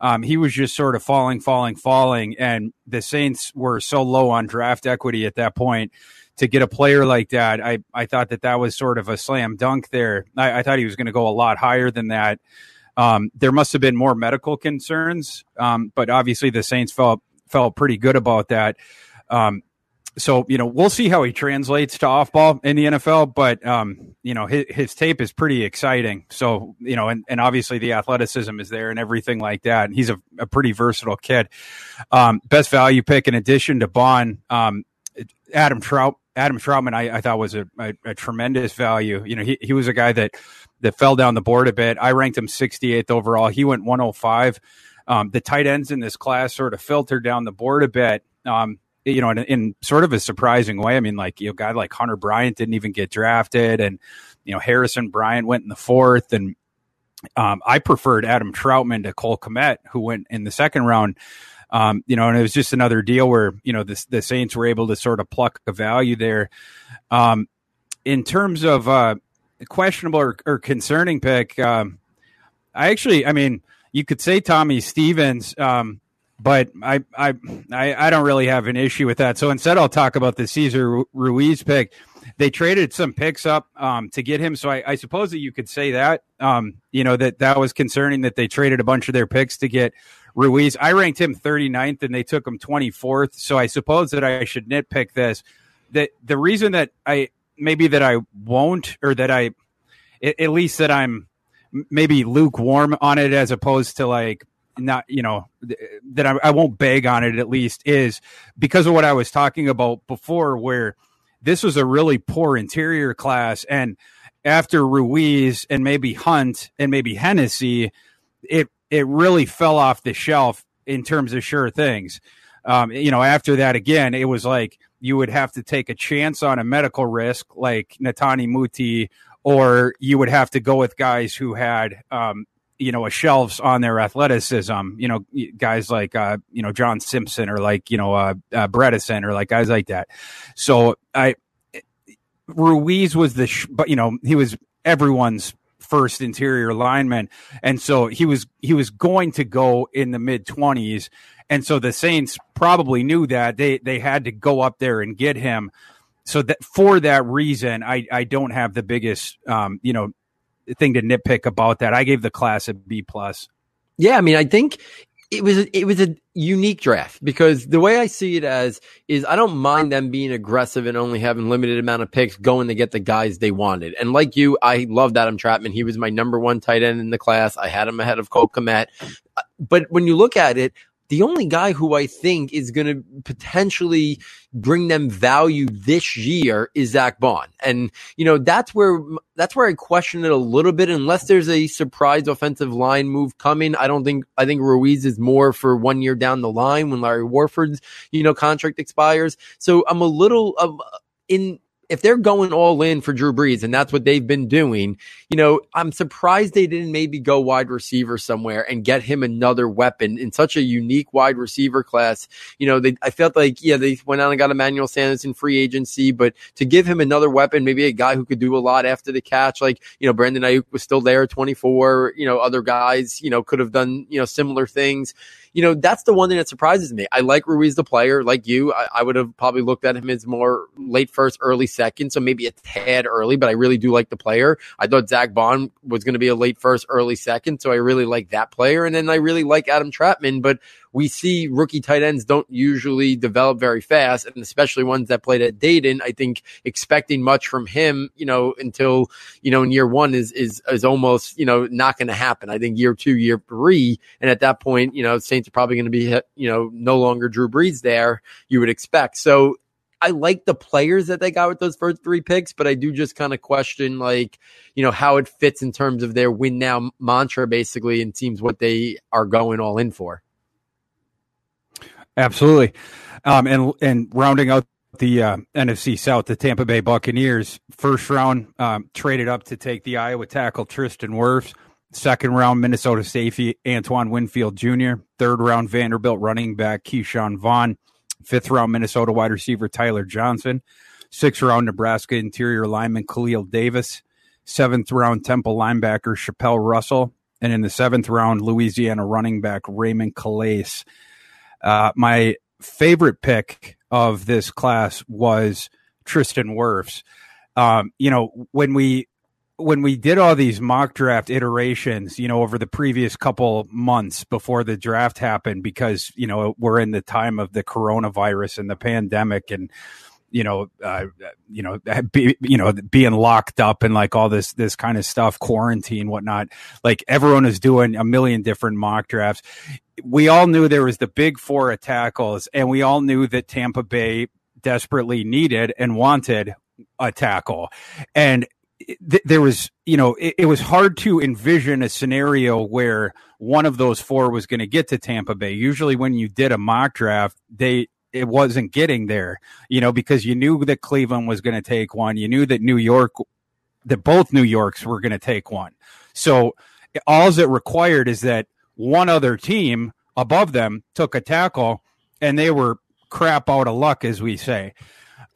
um, he was just sort of falling, falling, falling, and the Saints were so low on draft equity at that point. To get a player like that, I, I thought that that was sort of a slam dunk there. I, I thought he was going to go a lot higher than that. Um, there must have been more medical concerns, um, but obviously the Saints felt felt pretty good about that. Um, So, you know, we'll see how he translates to off-ball in the N F L, but, um, you know, his, his tape is pretty exciting. So, you know, and, and obviously the athleticism is there and everything like that. And he's a, a pretty versatile kid. Um, best value pick in addition to Bond, um, Adam Trout, Adam Troutman, I, I thought was a, a, a tremendous value. You know, he, he was a guy that, that fell down the board a bit. I ranked him sixty-eighth overall. He went one oh five. Um, the tight ends in this class sort of filtered down the board a bit. Um, You know, in, in sort of a surprising way. I mean, like, you know, a guy like Hunter Bryant didn't even get drafted, and, you know, Harrison Bryant went in the fourth. And um, I preferred Adam Troutman to Cole Kmet, who went in the second round. Um, you know, and it was just another deal where, you know, the, the Saints were able to sort of pluck a value there. Um, in terms of uh, questionable or, or concerning pick, um, I actually, I mean, you could say Tommy Stevens. Um, But I, I I don't really have an issue with that. So instead, I'll talk about the Cesar Ruiz pick. They traded some picks up um, to get him. So I, I suppose that you could say that, um, you know, that that was concerning that they traded a bunch of their picks to get Ruiz. I ranked him thirty-ninth and they took him twenty-fourth. So I suppose that I should nitpick this. That the reason that I maybe that I won't or that I at least that I'm maybe lukewarm on it as opposed to like. Not, you know, that I, I won't beg on it at least is because of what I was talking about before, where this was a really poor interior class. And after Ruiz and maybe Hunt and maybe Hennessy, it, it really fell off the shelf in terms of sure things. Um, you know, after that, again, it was like you would have to take a chance on a medical risk like Netani Muti, or you would have to go with guys who had, um, you know, a shelves on their athleticism, you know, guys like, uh, you know, John Simpson or like, you know, uh, uh, Bredesen or like guys like that. So I, Ruiz was the, sh- but you know, he was everyone's first interior lineman. And so he was, he was going to go in the mid twenties. And so the Saints probably knew that they, they had to go up there and get him. So that for that reason, I, I don't have the biggest, um, you know, thing to nitpick about that. I gave the class a B plus. Yeah, I mean, I think it was it was a unique draft because the way I see it as is I don't mind them being aggressive and only having limited amount of picks going to get the guys they wanted. And like you, I loved Adam Trautman. He was my number one tight end in the class. I had him ahead of Cole Kmet. But when you look at it, the only guy who I think is going to potentially bring them value this year is Zach Bond. And, you know, that's where that's where I question it a little bit. Unless there's a surprise offensive line move coming, I don't think I think Ruiz is more for one year down the line when Larry Warford's, you know, contract expires. So I'm a little of in. If they're going all in for Drew Brees, and that's what they've been doing, you know, I'm surprised they didn't maybe go wide receiver somewhere and get him another weapon in such a unique wide receiver class. You know, they, I felt like, yeah, they went out and got Emmanuel Sanders in free agency, but to give him another weapon, maybe a guy who could do a lot after the catch, like, you know, Brandon Ayuk was still there at twenty-four, you know, other guys, you know, could have done, you know, similar things. You know, that's the one thing that surprises me. I like Ruiz the player, like you. I, I would have probably looked at him as more late first, early second, so maybe a tad early, but I really do like the player. I thought Zach Bond was going to be a late first, early second, so I really like that player. And then I really like Adam Trautman, but we see rookie tight ends don't usually develop very fast, and especially ones that played at Dayton. I think expecting much from him, you know, until, you know, in year one is is is almost, you know, not going to happen. I think year two, year three, and at that point, you know, Saints are probably going to be, you know, no longer Drew Brees there, you would expect. So I like the players that they got with those first three picks, but I do just kind of question, like, you know, how it fits in terms of their win now mantra, basically, and seems what they are going all in for. Absolutely. Um, and, and rounding out the uh, N F C South, the Tampa Bay Buccaneers, first round um, traded up to take the Iowa tackle Tristan Wirfs. Second round, Minnesota safety Antoine Winfield Junior Third round, Vanderbilt running back Keyshawn Vaughn. Fifth round, Minnesota wide receiver Tyler Johnson. Sixth round, Nebraska interior lineman Khalil Davis. Seventh round, Temple linebacker Chappelle Russell. And in the seventh round, Louisiana running back Raymond Calais. Uh, my favorite pick of this class was Tristan Wirfs. Um, you know, when we when we did all these mock draft iterations, you know, over the previous couple months before the draft happened, because, you know, we're in the time of the coronavirus and the pandemic and, you know, uh, you know, be, you know, being locked up and like all this, this kind of stuff, quarantine, whatnot, like everyone is doing a million different mock drafts. We all knew there was the big four of tackles, and we all knew that Tampa Bay desperately needed and wanted a tackle. And there was, you know, it, it was hard to envision a scenario where one of those four was going to get to Tampa Bay. Usually when you did a mock draft, they it wasn't getting there, you know, because you knew that Cleveland was going to take one. You knew that New York, that both New Yorks were going to take one. So all it required is that one other team above them took a tackle, and they were crap out of luck, as we say.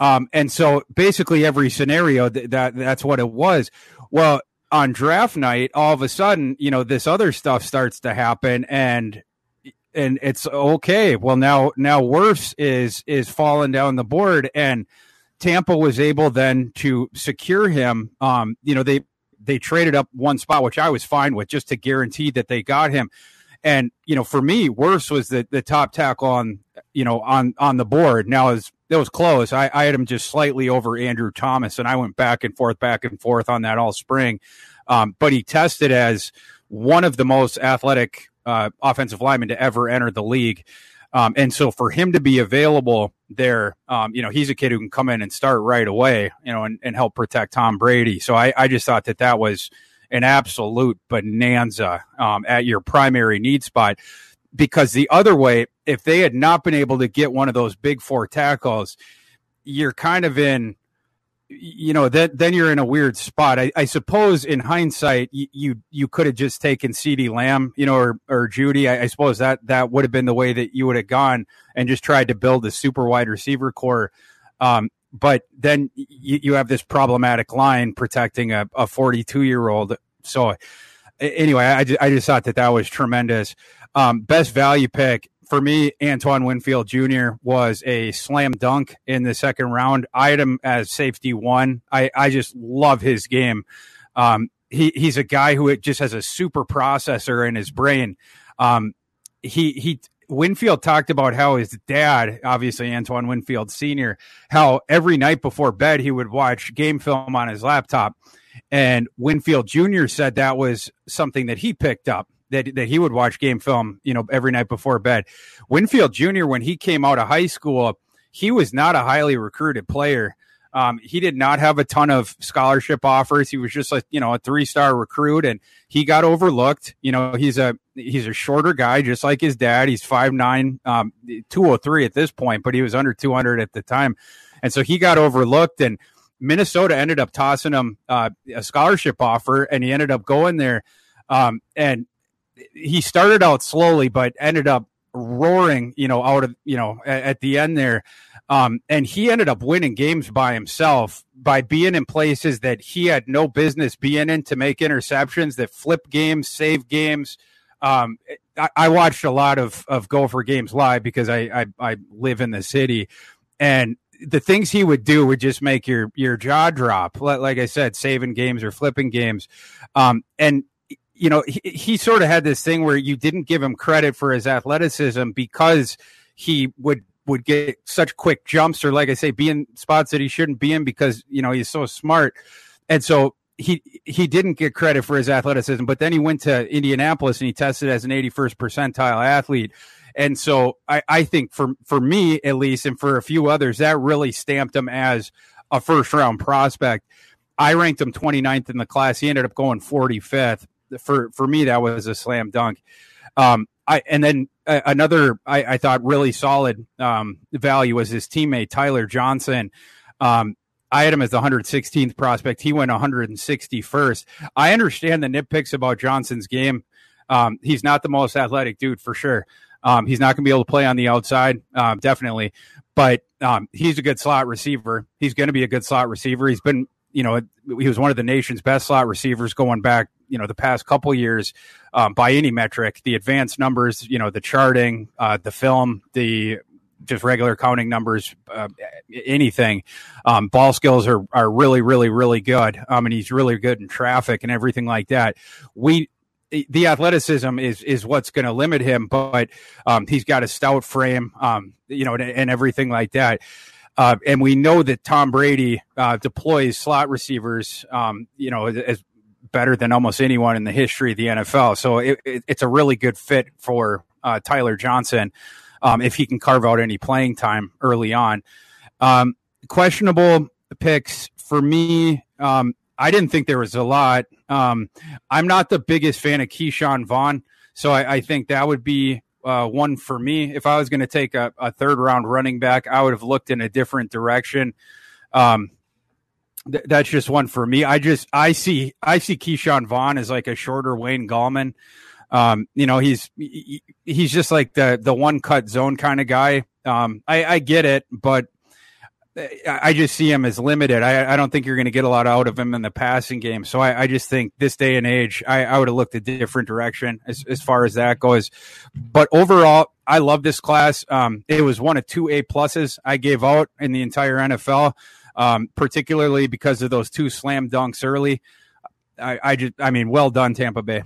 Um, and so basically every scenario th- that that's what it was. Well, on draft night, all of a sudden, you know, this other stuff starts to happen, and and it's okay. Well, now now Wirfs is is falling down the board, and Tampa was able then to secure him. Um, you know, they they traded up one spot, which I was fine with, just to guarantee that they got him. And you know, for me, Wirfs was the, the top tackle on you know on on the board. Now as that was close, I, I had him just slightly over Andrew Thomas, and I went back and forth, back and forth on that all spring. Um, but he tested as one of the most athletic uh, offensive linemen to ever enter the league. Um, and so for him to be available there, um, you know, he's a kid who can come in and start right away, you know, and, and help protect Tom Brady. So I, I just thought that that was an absolute bonanza um, at your primary need spot, because the other way, if they had not been able to get one of those big four tackles, you're kind of in, you know, that then you're in a weird spot. I, I suppose in hindsight, you you, you could have just taken C D Lamb, you know, or or Judy. I, I suppose that that would have been the way that you would have gone and just tried to build a super wide receiver core. Um, but then you, you have this problematic line protecting a forty-two year old. So anyway, I just, I just thought that that was tremendous. Um, best value pick. For me, Antoine Winfield Junior was a slam dunk in the second round. I had him as safety one. I, I just love his game. Um, he, he's a guy who just has a super processor in his brain. Um, he he Winfield talked about how his dad, obviously Antoine Winfield Senior, how every night before bed he would watch game film on his laptop. And Winfield Junior said that was something that he picked up. That, that he would watch game film, you know, every night before bed. Winfield Junior, when he came out of high school, he was not a highly recruited player. Um, he did not have a ton of scholarship offers. He was just like, you know, a three-star recruit, and he got overlooked. You know, he's a he's a shorter guy, just like his dad. He's five nine, um, two oh three at this point, but he was under two hundred at the time. And so he got overlooked, and Minnesota ended up tossing him uh, a scholarship offer, and he ended up going there. Um, and he started out slowly, but ended up roaring, you know, out of, you know, at, at the end there. Um, and he ended up winning games by himself by being in places that he had no business being in to make interceptions that flip games, save games. Um, I, I watched a lot of, of Gopher games live because I, I, I live in the city, and the things he would do would just make your, your jaw drop. Like I said, saving games or flipping games. Um, and, You know, he, he sort of had this thing where you didn't give him credit for his athleticism because he would would get such quick jumps, or like I say, be in spots that he shouldn't be in because, you know, he's so smart. And so he he didn't get credit for his athleticism. But then he went to Indianapolis and he tested as an eighty-first percentile athlete. And so I, I think for, for me, at least, and for a few others, that really stamped him as a first round prospect. I ranked him twenty-ninth in the class. He ended up going forty-fifth. For for me, that was a slam dunk. Um, I and then uh, another I, I thought really solid um, value was his teammate Tyler Johnson. Um, I had him as the one hundred sixteenth prospect. He went one hundred sixty-first. I understand the nitpicks about Johnson's game. Um, he's not the most athletic dude for sure. Um, he's not going to be able to play on the outside, uh, definitely. But um, he's a good slot receiver. He's going to be a good slot receiver. He's been, you know, he was one of the nation's best slot receivers going back, you know, the past couple years, um, by any metric, the advanced numbers, you know, the charting, uh, the film, the just regular counting numbers, uh, anything. Um, ball skills are are really, really, really good. Um, and he's really good in traffic and everything like that. We the athleticism is is what's going to limit him, but um, he's got a stout frame, um, you know, and, and everything like that. Uh, and we know that Tom Brady uh, deploys slot receivers, um, you know, as better than almost anyone in the history of the N F L. So it, it, it's a really good fit for uh, Tyler Johnson um, if he can carve out any playing time early on. Um, questionable picks for me. Um, I didn't think there was a lot. Um, I'm not the biggest fan of Keyshawn Vaughn, so I, I think that would be uh, one for me. If I was going to take a, a third round running back, I would have looked in a different direction. Um, Th- that's just one for me. I just I see I see Keyshawn Vaughn as like a shorter Wayne Gallman. Um, you know, he's he, he's just like the the one cut zone kind of guy. Um, I, I get it, but I just see him as limited. I, I don't think you're going to get a lot out of him in the passing game. So I, I just think this day and age, I, I would have looked a different direction as, as far as that goes. But overall, I love this class. Um, it was one of two A-pluses I gave out in the entire N F L, um, particularly because of those two slam dunks early. I, I just, I mean, well done, Tampa Bay.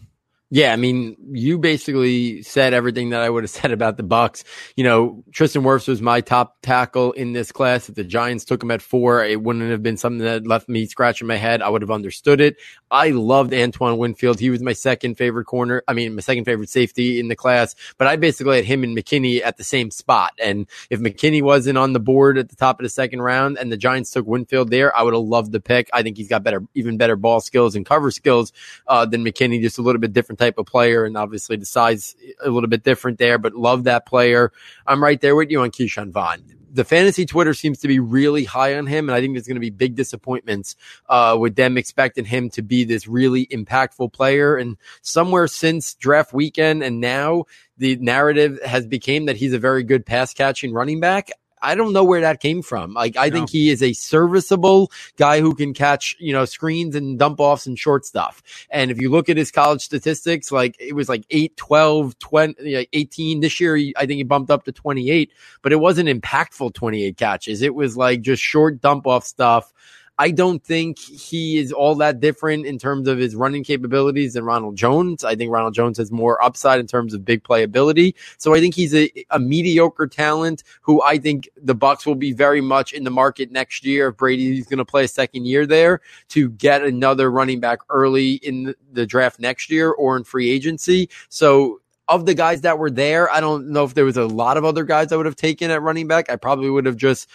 Yeah, I mean, you basically said everything that I would have said about the Bucs. You know, Tristan Wirfs was my top tackle in this class. If the Giants took him at four, it wouldn't have been something that left me scratching my head. I would have understood it. I loved Antoine Winfield. He was my second favorite corner. I mean, my second favorite safety in the class. But I basically had him and McKinney at the same spot. And if McKinney wasn't on the board at the top of the second round and the Giants took Winfield there, I would have loved the pick. I think he's got better, even better ball skills and cover skills uh, than McKinney. Just a little bit different type of player, and obviously the size a little bit different there, but love that player. I'm right there with you on Keyshawn Vaughn. The fantasy Twitter seems to be really high on him, and I think there's going to be big disappointments uh, with them expecting him to be this really impactful player. And somewhere since draft weekend and now, the narrative has become that he's a very good pass-catching running back. I don't know where that came from. Like, I no. think he is a serviceable guy who can catch, you know, screens and dump offs and short stuff. And if you look at his college statistics, like it was like eight, twelve, twenty, eighteen. This year, he, I think he bumped up to twenty-eight, but it wasn't impactful twenty-eight catches. It was like just short dump off stuff. I don't think he is all that different in terms of his running capabilities than Ronald Jones. I think Ronald Jones has more upside in terms of big playability. So I think he's a, a mediocre talent who I think the Bucs will be very much in the market next year if Brady's going to play a second year there to get another running back early in the draft next year or in free agency. So of the guys that were there, I don't know if there was a lot of other guys I would have taken at running back. I probably would have just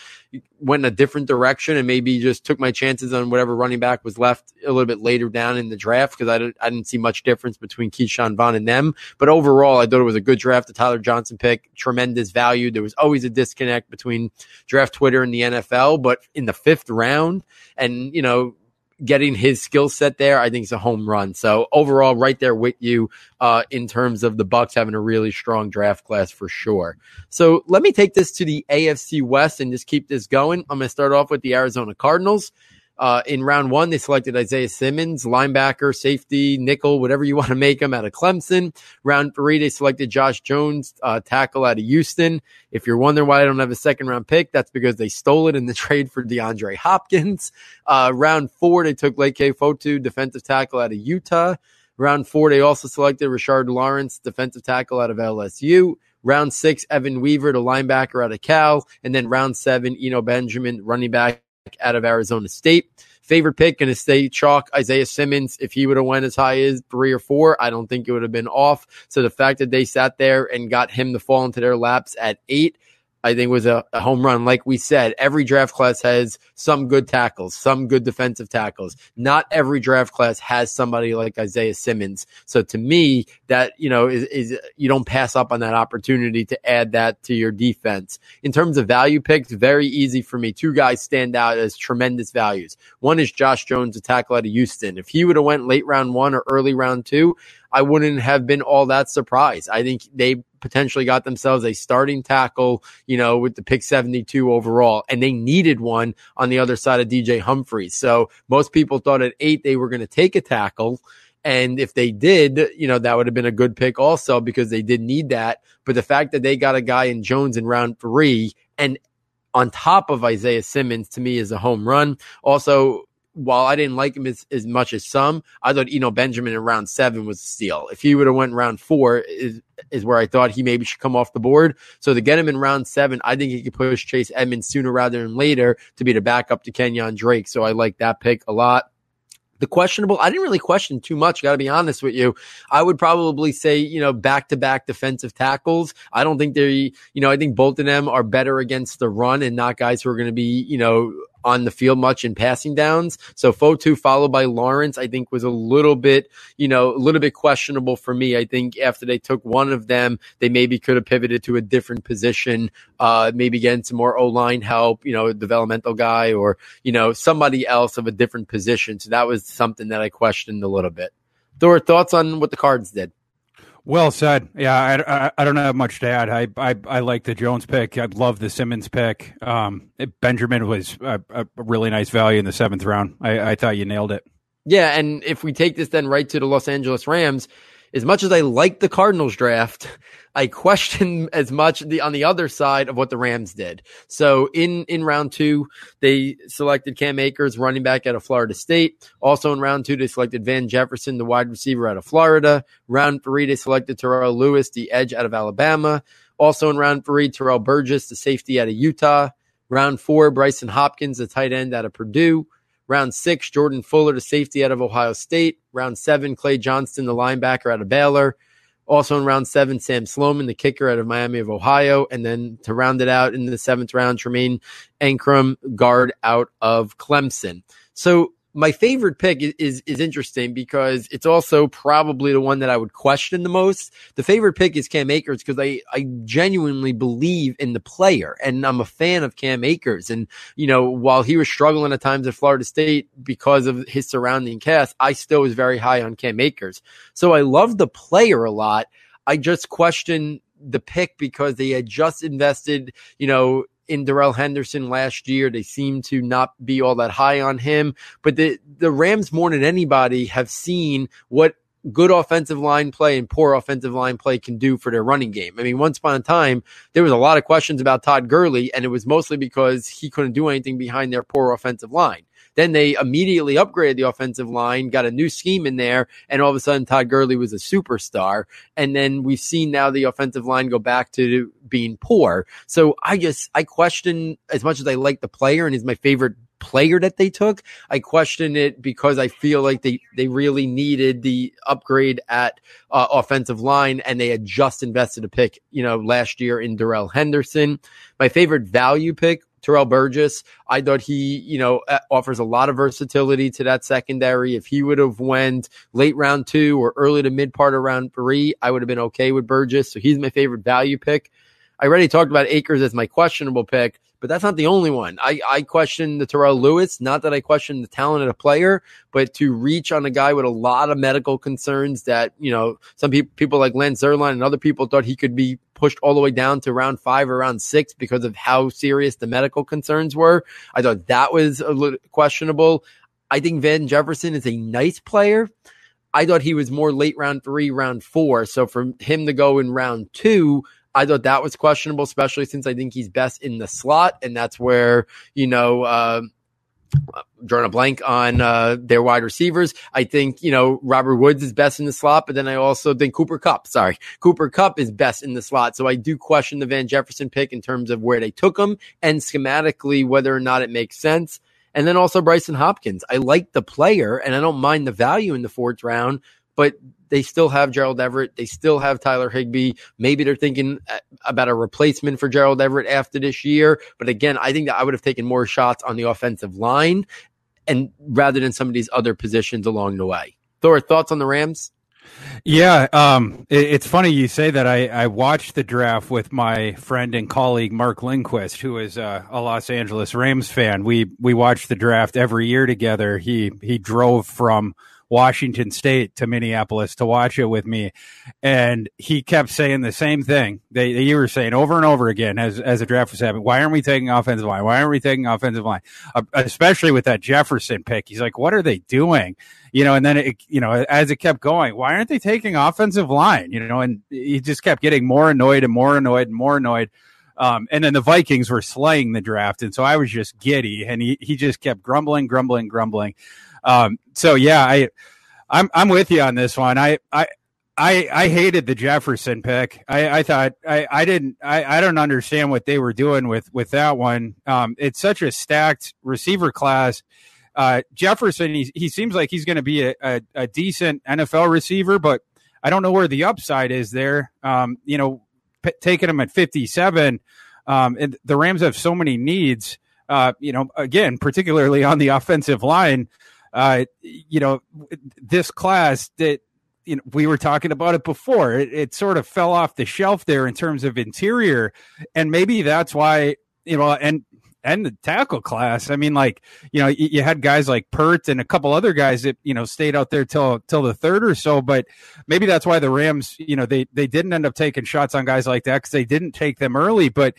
went a different direction and maybe just took my chances on whatever running back was left a little bit later down in the draft because I didn't, I didn't see much difference between Keyshawn Vaughn and them. But overall, I thought it was a good draft. The Tyler Johnson pick, tremendous value. There was always a disconnect between draft Twitter and the N F L, but in the fifth round and, you know, getting his skill set there, I think it's a home run. So overall, right there with you uh, in terms of the Bucs having a really strong draft class for sure. So let me take this to the A F C West and just keep this going. I'm going to start off with the Arizona Cardinals. Uh, in round one, they selected Isaiah Simmons, linebacker, safety, nickel, whatever you want to make him, out of Clemson. Round three, they selected Josh Jones, uh, tackle out of Houston. If you're wondering why I don't have a second round pick, that's because they stole it in the trade for DeAndre Hopkins. Uh, round four, they took Leke Fotu, defensive tackle out of Utah. Round four, they also selected Rashard Lawrence, defensive tackle out of L S U. Round six, Evan Weaver, the linebacker out of Cal. And then round seven, Eno Benjamin, running back out of Arizona State. Favorite pick, going to stay chalk, Isaiah Simmons. If he would have went as high as three or four, I don't think it would have been off. So the fact that they sat there and got him to fall into their laps at eight, I think was a, a home run. Like we said, every draft class has some good tackles, some good defensive tackles. Not every draft class has somebody like Isaiah Simmons. So to me, that, you know, is, is you don't pass up on that opportunity to add that to your defense. In terms of value picks, very easy for me. Two guys stand out as tremendous values. One is Josh Jones, a tackle out of Houston. If he would have went late round one or early round two, I wouldn't have been all that surprised. I think they potentially got themselves a starting tackle, you know, with the pick seventy-two overall, and they needed one on the other side of D J Humphries. So most people thought at eight they were going to take a tackle. And if they did, you know, that would have been a good pick also because they did need that. But the fact that they got a guy in Jones in round three and on top of Isaiah Simmons, to me, is a home run. Also, while I didn't like him as, as much as some, I thought Eno Benjamin in round seven was a steal. If he would have went in round four is, is where I thought he maybe should come off the board. So to get him in round seven, I think he could push Chase Edmonds sooner rather than later to be the backup to Kenyon Drake. So I like that pick a lot. The questionable, I didn't really question too much, got to be honest with you. I would probably say, you know, back-to-back defensive tackles. I don't think they're, you know, I think both of them are better against the run and not guys who are going to be, you know, on the field much in passing downs. So Fotu followed by Lawrence, I think was a little bit, you know, a little bit questionable for me. I think after they took one of them, they maybe could have pivoted to a different position, uh, maybe getting some more O-line help, you know, a developmental guy or, you know, somebody else of a different position. So that was something that I questioned a little bit. Thor, thoughts on what the Cards did? Well said. Yeah, I, I, I don't have much to add. I, I I like the Jones pick. I love the Simmons pick. Um, Benjamin was a, a really nice value in the seventh round. I, I thought you nailed it. Yeah, and if we take this then right to the Los Angeles Rams, as much as I like the Cardinals draft, I question as much the on the other side of what the Rams did. So in, in round two, they selected Cam Akers, running back out of Florida State. Also in round two, they selected Van Jefferson, the wide receiver out of Florida. Round three, they selected Terrell Lewis, the edge out of Alabama. Also in round three, Terrell Burgess, the safety out of Utah. Round four, Bryson Hopkins, the tight end out of Purdue. Round six, Jordan Fuller, the safety out of Ohio State. Round seven, Clay Johnston, the linebacker out of Baylor. Also in round seven, Sam Sloman, the kicker out of Miami of Ohio. And then to round it out in the seventh round, Tremaine Ancrum, guard out of Clemson. So my favorite pick is, is, is interesting because it's also probably the one that I would question the most. The favorite pick is Cam Akers because I, I genuinely believe in the player and I'm a fan of Cam Akers. And, you know, while he was struggling at times at Florida State because of his surrounding cast, I still was very high on Cam Akers. So I love the player a lot. I just question the pick because they had just invested, you know, in Darrell Henderson last year. They seem to not be all that high on him, but the, the Rams more than anybody have seen what good offensive line play and poor offensive line play can do for their running game. I mean, once upon a time, there was a lot of questions about Todd Gurley, and it was mostly because he couldn't do anything behind their poor offensive line. Then they immediately upgraded the offensive line, got a new scheme in there, and all of a sudden Todd Gurley was a superstar. And then we've seen now the offensive line go back to being poor. So I just, I question, as much as I like the player and is my favorite player that they took, I question it because I feel like they, they really needed the upgrade at uh, offensive line, and they had just invested a pick, you know, last year in Darrell Henderson. My favorite value pick, Terrell Burgess. I thought he, you know, offers a lot of versatility to that secondary. If he would have went late round two or early to mid part of round three, I would have been okay with Burgess. So he's my favorite value pick. I already talked about Akers as my questionable pick, but that's not the only one. I, I question the Terrell Lewis. Not that I question the talent of the player, but to reach on a guy with a lot of medical concerns that, you know, some pe- people like Lance Zierlein and other people thought he could be pushed all the way down to round five or round six because of how serious the medical concerns were. I thought that was a little questionable. I think Van Jefferson is a nice player. I thought he was more late round three, round four. So for him to go in round two, I thought that was questionable, especially since I think he's best in the slot. And that's where, you know, uh, drawing a blank on uh, their wide receivers. I think, you know, Robert Woods is best in the slot, but then I also think Cooper Kupp, sorry, Cooper Kupp is best in the slot. So I do question the Van Jefferson pick in terms of where they took him and schematically whether or not it makes sense. And then also Bryson Hopkins. I like the player and I don't mind the value in the fourth round, but they still have Gerald Everett. They still have Tyler Higbee. Maybe they're thinking about a replacement for Gerald Everett after this year. But again, I think that I would have taken more shots on the offensive line and rather than some of these other positions along the way. Thor, thoughts on the Rams? Yeah, um, it, it's funny you say that. I, I watched the draft with my friend and colleague Mark Lindquist, who is a, a Los Angeles Rams fan. We we watched the draft every year together. He he drove from Washington State to Minneapolis to watch it with me, and he kept saying the same thing that you were saying over and over again as as the draft was happening. Why aren't we taking offensive line? Why aren't we taking offensive line? Uh, especially with that Jefferson pick, he's like, "What are they doing?" You know, and then it, you know, as it kept going, why aren't they taking offensive line? You know, and he just kept getting more annoyed and more annoyed and more annoyed. Um, and then the Vikings were slaying the draft, and so I was just giddy, and he he just kept grumbling, grumbling, grumbling. Um, so yeah, I, I'm, I'm with you on this one. I, I, I, I hated the Jefferson pick. I, I thought I, I didn't, I, I don't understand what they were doing with, with that one. Um, it's such a stacked receiver class. Uh, Jefferson, he, he seems like he's going to be a, a, a decent N F L receiver, but I don't know where the upside is there. Um, you know, p- taking him at fifty-seven, um, and the Rams have so many needs, uh, you know, again, particularly on the offensive line. Uh, you know, this class that, you know, we were talking about it before, it, it sort of fell off the shelf there in terms of interior. And maybe that's why, you know, and and the tackle class. I mean, like, you know, you, you had guys like Peart and a couple other guys that, you know, stayed out there till till the third or so. But maybe that's why the Rams, you know, they, they didn't end up taking shots on guys like that because they didn't take them early. But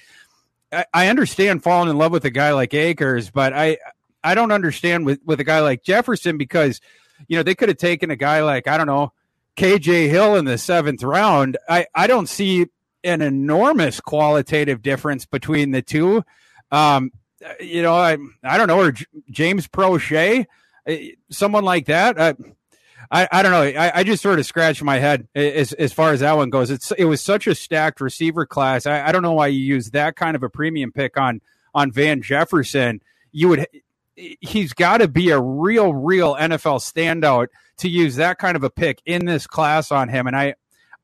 I, I understand falling in love with a guy like Akers, but I I don't understand with, with a guy like Jefferson because, you know, they could have taken a guy like, I don't know, K J Hill in the seventh round. I, I don't see an enormous qualitative difference between the two. Um, you know, I I don't know, or J- James Prochet, someone like that. I I, I don't know. I, I just sort of scratched my head as as far as that one goes. It's it was such a stacked receiver class. I, I don't know why you use that kind of a premium pick on on Van Jefferson. You would. He's got to be a real, real N F L standout to use that kind of a pick in this class on him. And I,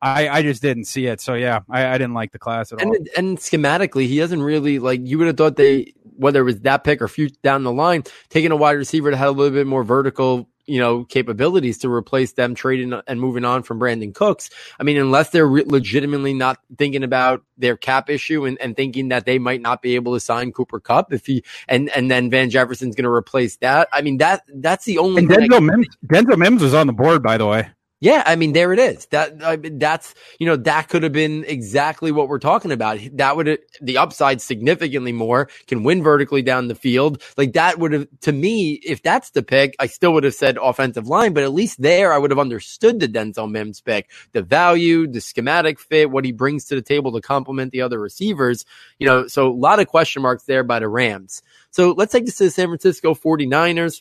I, I just didn't see it. So, yeah, I, I didn't like the class at all. And, and schematically, he doesn't really, like, you would have thought they, whether it was that pick or a few down the line, taking a wide receiver that had a little bit more vertical, you know, capabilities to replace them trading and moving on from Brandon Cooks. I mean, unless they're re- legitimately not thinking about their cap issue and, and thinking that they might not be able to sign Cooper Kupp if he, and, and then Van Jefferson's going to replace that. I mean, that, that's the only, and Denzel, I can, Mims, Denzel Mims was on the board, by the way. Yeah, I mean, there it is. That I mean, that's, you know, that could have been exactly what we're talking about. That would have, the upside significantly more, can win vertically down the field. Like that would have, to me, if that's the pick, I still would have said offensive line, but at least there I would have understood the Denzel Mims pick, the value, the schematic fit, what he brings to the table to complement the other receivers. You know, so a lot of question marks there by the Rams. So let's take this to the San Francisco 49ers.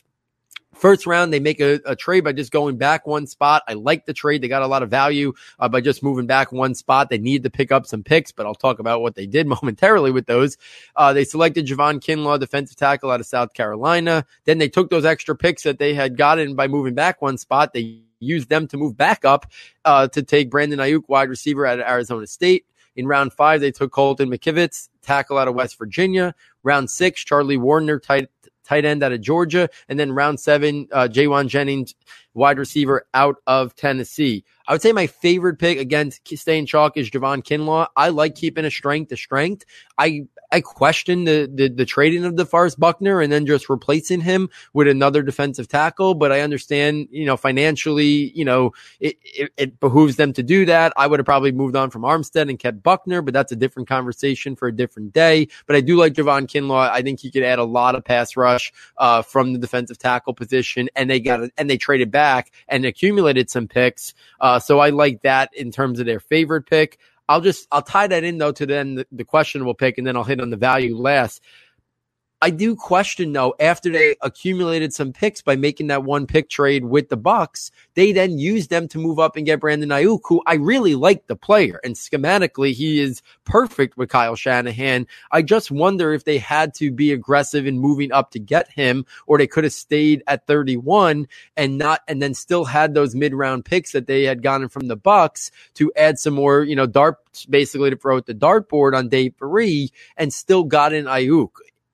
First round, they make a, a trade by just going back one spot. I like the trade. They got a lot of value uh, by just moving back one spot. They need to pick up some picks, but I'll talk about what they did momentarily with those. Uh, they selected Javon Kinlaw, defensive tackle out of South Carolina. Then they took those extra picks that they had gotten by moving back one spot. They used them to move back up uh, to take Brandon Ayuk, wide receiver out of Arizona State. In round five, they took Colton McKivitz, tackle out of West Virginia. Round six, Charlie Warner, tight tight end out of Georgia, and then round seven, uh, Jaywan Jennings, wide receiver out of Tennessee. I would say my favorite pick, again, staying chalk, is Javon Kinlaw. I like keeping a strength to strength. I I question the, the the trading of DeForest Buckner and then just replacing him with another defensive tackle, but I understand, you know, financially, you know, it, it, it behooves them to do that. I would have probably moved on from Armstead and kept Buckner, but that's a different conversation for a different day. But I do like Javon Kinlaw. I think he could add a lot of pass rush uh, from the defensive tackle position, and they got it, and they traded back. Back and accumulated some picks, uh, so I like that in terms of their favorite pick. I'll just I'll tie that in though to then the, the questionable pick, and then I'll hit on the value last. I do question though, after they accumulated some picks by making that one pick trade with the Bucs, they then used them to move up and get Brandon Ayuk, who I really like the player, and schematically he is perfect with Kyle Shanahan. I just wonder if they had to be aggressive in moving up to get him, or they could have stayed at thirty-one and not, and then still had those mid-round picks that they had gotten from the Bucs to add some more, you know, dart, basically to throw at the dartboard on day three, and still got in Ayuk.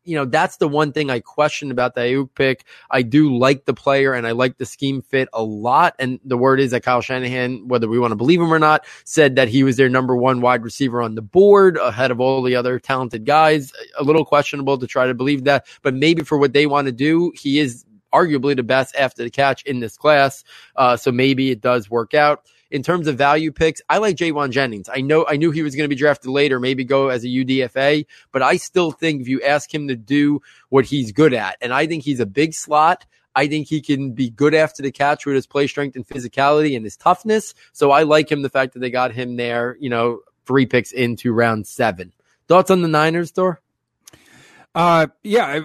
You know, that's the one thing I question about the Ayuk pick. I do like the player, and I like the scheme fit a lot. And the word is that Kyle Shanahan, whether we want to believe him or not, said that he was their number one wide receiver on the board ahead of all the other talented guys. A little questionable to try to believe that, but maybe for what they want to do, he is arguably the best after the catch in this class. Uh, so maybe it does work out. In terms of value picks, I like Jaywan Jennings. I know I knew he was going to be drafted later, maybe go as a U D F A, but I still think if you ask him to do what he's good at, and I think he's a big slot, I think he can be good after the catch with his play strength and physicality and his toughness. So I like him, the fact that they got him there, you know, three picks into round seven. Thoughts on the Niners, Thor? Uh, yeah, I...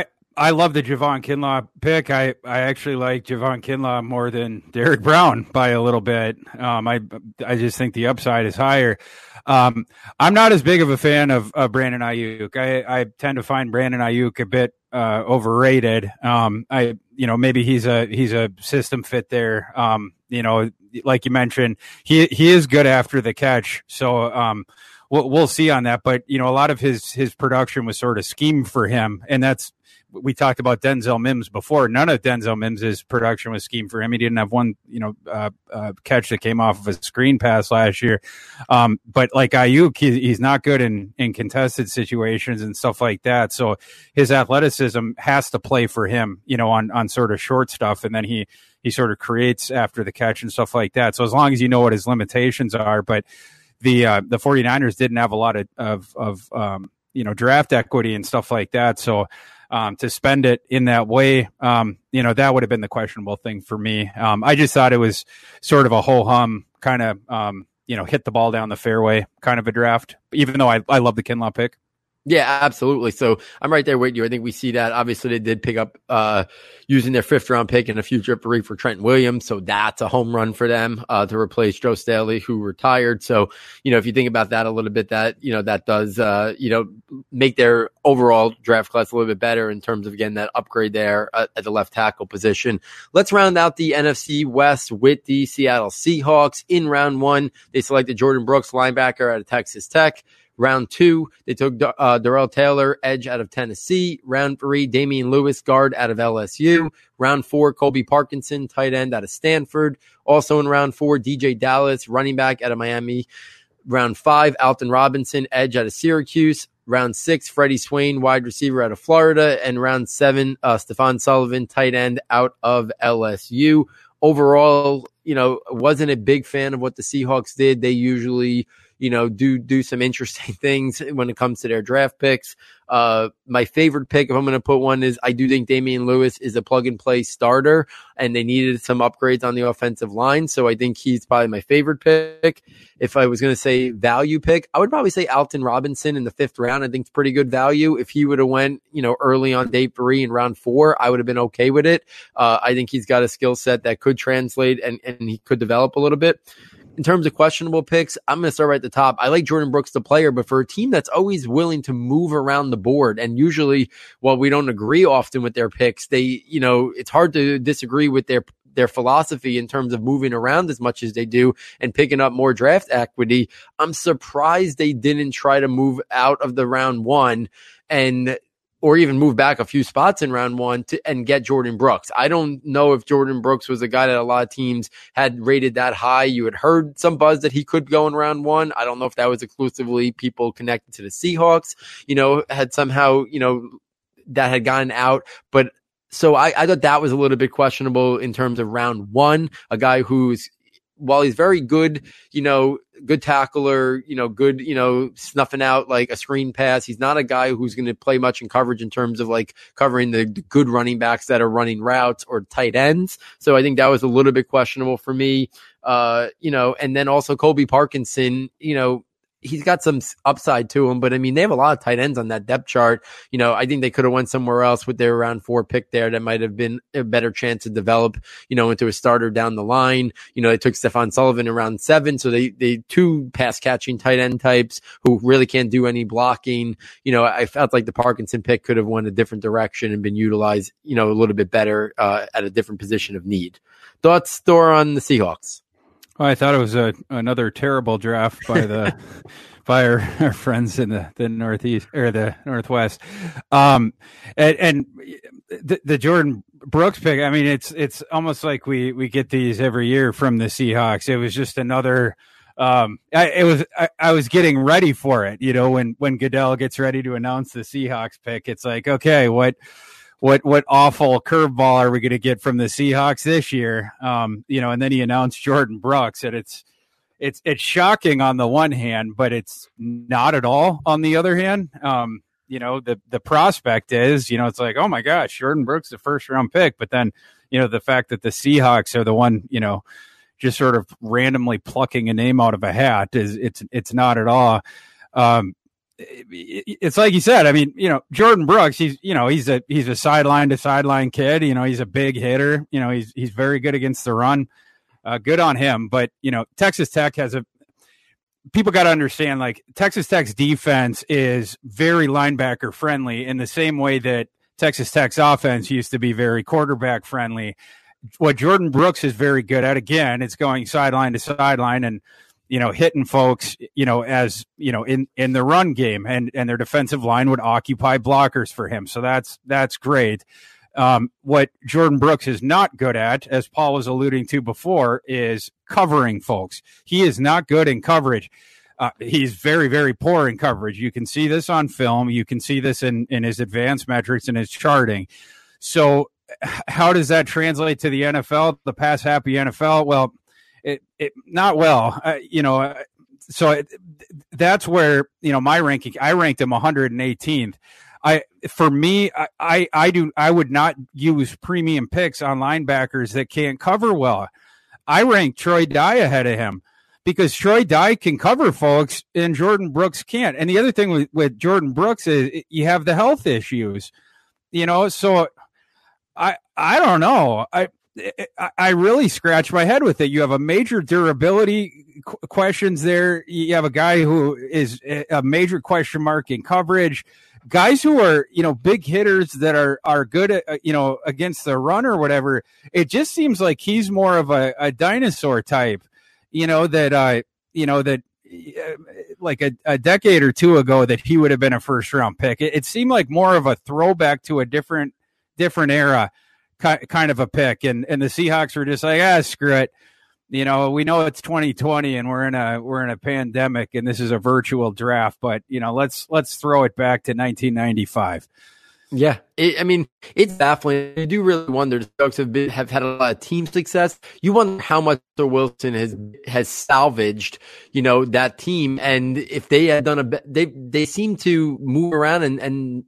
I I love the Javon Kinlaw pick. I, I actually like Javon Kinlaw more than Derrick Brown by a little bit. Um, I I just think the upside is higher. Um, I'm not as big of a fan of, of Brandon Ayuk. I, I tend to find Brandon Ayuk a bit uh, overrated. Um, I you know maybe he's a he's a system fit there. Um, you know, like you mentioned, he he is good after the catch. So um, we'll we'll see on that. But you know, a lot of his his production was sort of schemed for him, and that's we talked about Denzel Mims before. None of Denzel Mims' production was schemed for him. He didn't have one, you know, uh, uh, catch that came off of a screen pass last year. Um, but like Ayuk, he, he's not good in, in contested situations and stuff like that. So his athleticism has to play for him, you know, on, on sort of short stuff. And then he, he sort of creates after the catch and stuff like that. So as long as you know what his limitations are, but the, uh, the 49ers didn't have a lot of, of, of um, you know, draft equity and stuff like that. So, Um, to spend it in that way, um, you know, that would have been the questionable thing for me. Um, I just thought it was sort of a ho-hum kind of, um, you know, hit the ball down the fairway kind of a draft, even though I, I love the Kinlaw pick. Yeah, absolutely. So I'm right there with you. I think we see that. Obviously, they did pick up uh, using their fifth round pick in a future free for Trent Williams. So that's a home run for them uh, to replace Joe Staley, who retired. So, you know, if you think about that a little bit, that, you know, that does, uh, you know, make their overall draft class a little bit better in terms of, again, that upgrade there at, at the left tackle position. Let's round out the N F C West with the Seattle Seahawks. In round one, they selected Jordan Brooks, linebacker out of Texas Tech. Round two, they took uh, Darrell Taylor, edge out of Tennessee. Round three, Damian Lewis, guard out of L S U. Round four, Colby Parkinson, tight end out of Stanford. Also in round four, D J Dallas, running back out of Miami. Round five, Alton Robinson, edge out of Syracuse. Round six, Freddie Swain, wide receiver out of Florida. And round seven, uh, Stephon Sullivan, tight end out of L S U. Overall, you know, wasn't a big fan of what the Seahawks did. They usually, you know, do do some interesting things when it comes to their draft picks. Uh, my favorite pick, if I'm going to put one, is I do think Damian Lewis is a plug-and-play starter, and they needed some upgrades on the offensive line, so I think he's probably my favorite pick. If I was going to say value pick, I would probably say Alton Robinson in the fifth round. I think it's pretty good value. If he would have went, you know, early on day three in round four, I would have been okay with it. Uh, I think he's got a skill set that could translate and, and he could develop a little bit. In terms of questionable picks, I'm going to start right at the top. I like Jordan Brooks, the player, but for a team that's always willing to move around the board, and usually, while we don't agree often with their picks, they, you know, it's hard to disagree with their their philosophy in terms of moving around as much as they do and picking up more draft equity. I'm surprised they didn't try to move out of the round one and or even move back a few spots in round one to, and get Jordan Brooks. I don't know if Jordan Brooks was a guy that a lot of teams had rated that high. You had heard some buzz that he could go in round one. I don't know if that was exclusively people connected to the Seahawks, you know, had somehow, you know, that had gotten out. But so I, I thought that was a little bit questionable in terms of round one, a guy who's, while he's very good, you know, good tackler, you know, good, you know, snuffing out like a screen pass. He's not a guy who's going to play much in coverage in terms of like covering the, the good running backs that are running routes or tight ends. So I think that was a little bit questionable for me, uh, you know, and then also Colby Parkinson, you know, he's got some upside to him, but I mean, they have a lot of tight ends on that depth chart. You know, I think they could have went somewhere else with their round four pick there. That might have been a better chance to develop, you know, into a starter down the line. You know, they took Stephon Sullivan in round seven. So they, they two pass catching tight end types who really can't do any blocking. You know, I felt like the Parkinson pick could have went a different direction and been utilized, you know, a little bit better, uh, at a different position of need. Thoughts, Thor, on the Seahawks? Well, I thought it was a, another terrible draft by the by our, our friends in the, the Northeast or the Northwest, um, and, and the, the Jordan Brooks pick. I mean, it's it's almost like we we get these every year from the Seahawks. It was just another. Um, I, it was I, I was getting ready for it. You know, when when Goodell gets ready to announce the Seahawks pick, it's like, okay, what? What what awful curveball are we going to get from the Seahawks this year? Um, you know, and then he announced Jordan Brooks, and it's it's it's shocking on the one hand, but it's not at all on the other hand. Um, you know, the the prospect is, you know, it's like, oh my gosh, Jordan Brooks, the first round pick, but then, you know, the fact that the Seahawks are the one, you know, just sort of randomly plucking a name out of a hat is it's it's not at all. Um, It's like you said, I mean, you know, Jordan Brooks, he's, you know, he's a, he's a sideline to sideline kid, you know, he's a big hitter, you know, he's, he's very good against the run, uh, good on him. But, you know, Texas Tech has a, people got to understand, like, Texas Tech's defense is very linebacker friendly in the same way that Texas Tech's offense used to be very quarterback friendly. What Jordan Brooks is very good at, again, it's going sideline to sideline and, you know, hitting folks, you know, as, you know, in, in the run game, and, and their defensive line would occupy blockers for him. So that's, that's great. Um, what Jordan Brooks is not good at, as Paul was alluding to before, is covering folks. He is not good in coverage. Uh, he's very, very poor in coverage. You can see this on film. You can see this in, in his advanced metrics and his charting. So how does that translate to the N F L, the pass-happy N F L? Well, it, it not well, uh, you know. So it, that's where, you know, my ranking. I ranked him one hundred eighteenth. I for me, I, I I do I would not use premium picks on linebackers that can't cover well. I rank Troy Dye ahead of him, because Troy Dye can cover folks and Jordan Brooks can't. And the other thing with, with Jordan Brooks is you have the health issues, you know. So I I don't know. I I really scratch my head with it. You have a major durability qu- questions there. You have a guy who is a major question mark in coverage. Guys who are, you know, big hitters that are, are good at, you know, against the run or whatever. It just seems like he's more of a, a dinosaur type, you know, that, uh, you know, that uh, like a, a decade or two ago that he would have been a first round pick. It, it seemed like more of a throwback to a different, different era ki- kind of a pick. And, and the Seahawks were just like, ah, screw it. You know, we know it's twenty twenty and we're in a we're in a pandemic and this is a virtual draft, but you know, let's let's throw it back to nineteen ninety-five. Yeah, it, I mean, it's baffling. I do really wonder. The Ducks have been, have had a lot of team success. You wonder how much Sir Wilson has has salvaged, you know, that team. And if they had done a, they they seem to move around and and.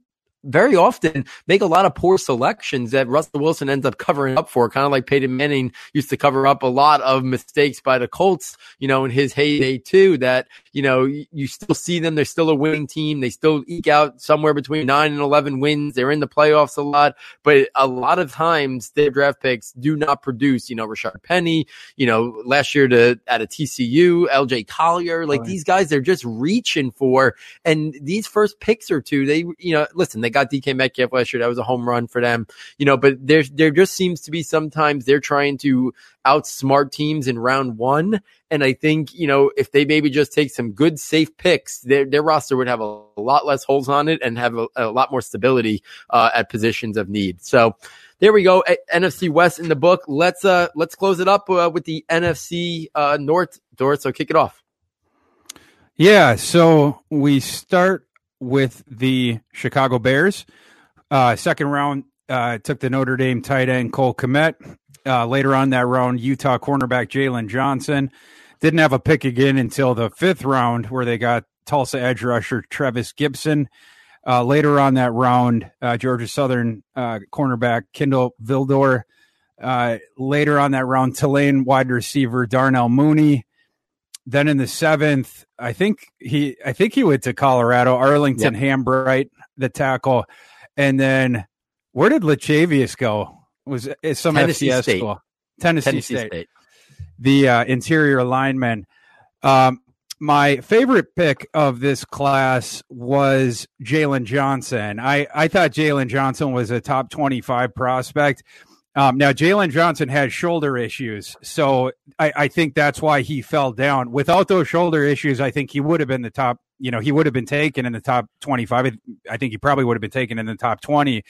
very often make a lot of poor selections that Russell Wilson ends up covering up for, kind of like Peyton Manning used to cover up a lot of mistakes by the Colts, you know, in his heyday too, that, you know, you still see them. They're still a winning team. They still eke out somewhere between nine and eleven wins. They're in the playoffs a lot, but a lot of times their draft picks do not produce, you know, Rashard Penny, you know, last year to at a T C U, L J Collier, like right. These guys, they're just reaching for, and these first picks or two, they, you know, listen, they got Got D K Metcalf last year. That was a home run for them, you know. But there, there just seems to be sometimes they're trying to outsmart teams in round one. And I think, you know, if they maybe just take some good, safe picks, their their roster would have a, a lot less holes on it and have a, a lot more stability uh, at positions of need. So there we go. A- N F C West in the book. Let's uh let's close it up uh, with the N F C uh, North. Doris, so kick it off. Yeah. So we start with the Chicago Bears. Uh, second round, uh, took the Notre Dame tight end Cole Kmet. Uh, later on that round, Utah cornerback Jalen Johnson. Didn't have a pick again until the fifth round, where they got Tulsa edge rusher Trevis Gibson. Uh, later on that round, uh, Georgia Southern uh, cornerback Kendall Vildor. Uh, later on that round, Tulane wide receiver Darnell Mooney. Then in the seventh, I think he, I think he went to Colorado, Arlington yep. Hambright, the tackle, and then where did Lechavius go? Was it some Tennessee F C S State. School? Tennessee, Tennessee State. State, the uh, interior lineman. Um, my favorite pick of this class was Jalen Johnson. I I thought Jalen Johnson was a top twenty-five prospect. Um, now, Jalen Johnson has shoulder issues, so I, I think that's why he fell down. Without those shoulder issues, I think he would have been the top, you know, he would have been taken in the top twenty-five. I think he probably would have been taken in the top twenty.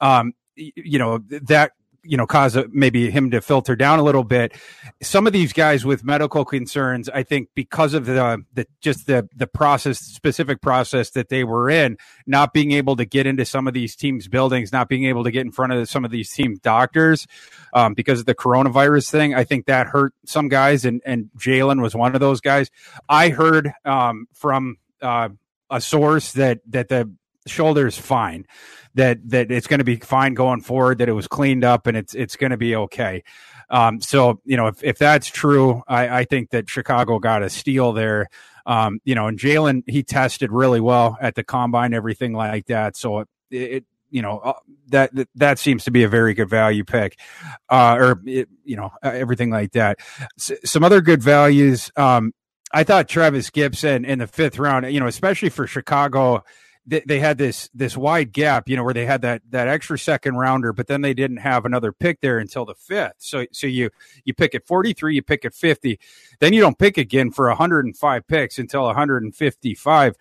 Um, you know, that, you know, caused maybe him to filter down a little bit. Some of these guys with medical concerns, I think because of the, the just the, the process, specific process that they were in, not being able to get into some of these teams' buildings, not being able to get in front of some of these team doctors um, because of the coronavirus thing. I think that hurt some guys, and, and Jalen was one of those guys. I heard um, from uh, a source that, that the shoulder's fine, that that it's going to be fine going forward, that it was cleaned up and it's it's going to be okay. Um, so, you know, if, if that's true, I, I think that Chicago got a steal there. Um, you know, and Jalen, he tested really well at the combine, everything like that. So, it, it you know, that that seems to be a very good value pick uh, or, it, you know, everything like that. S- some other good values. Um, I thought Trevis Gibson in the fifth round, you know, especially for Chicago, they, they had this this wide gap, you know, where they had that that extra second rounder, but then they didn't have another pick there until the fifth. So so you you pick at forty-three, you pick at fifty, then you don't pick again for one hundred five picks until one hundred fifty-five.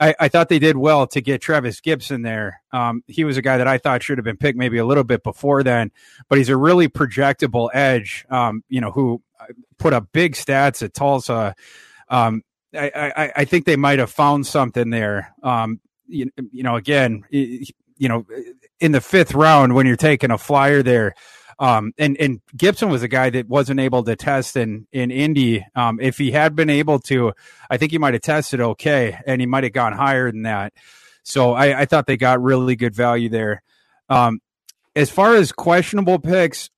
I, I thought they did well to get Travis Gibson there. Um, he was a guy that I thought should have been picked maybe a little bit before then, but he's a really projectable edge, um, you know, who put up big stats at Tulsa. Um, I, I, I think they might have found something there. Um, you, you know, again, you know, in the fifth round when you're taking a flyer there, Um, and, and Gibson was a guy that wasn't able to test in, in Indy. Um, if he had been able to, I think he might have tested okay, and he might have gone higher than that. So I, I thought they got really good value there. Um, as far as questionable picks,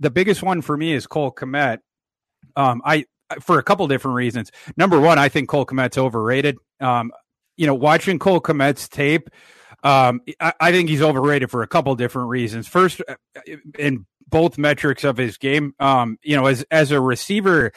the biggest one for me is Cole Kmet. Um, I for a couple different reasons. Number one, I think Cole Kmet's overrated. Um, you know, watching Cole Kmet's tape, Um, I, I think he's overrated for a couple different reasons. First, in both metrics of his game, um, you know, as as a receiver,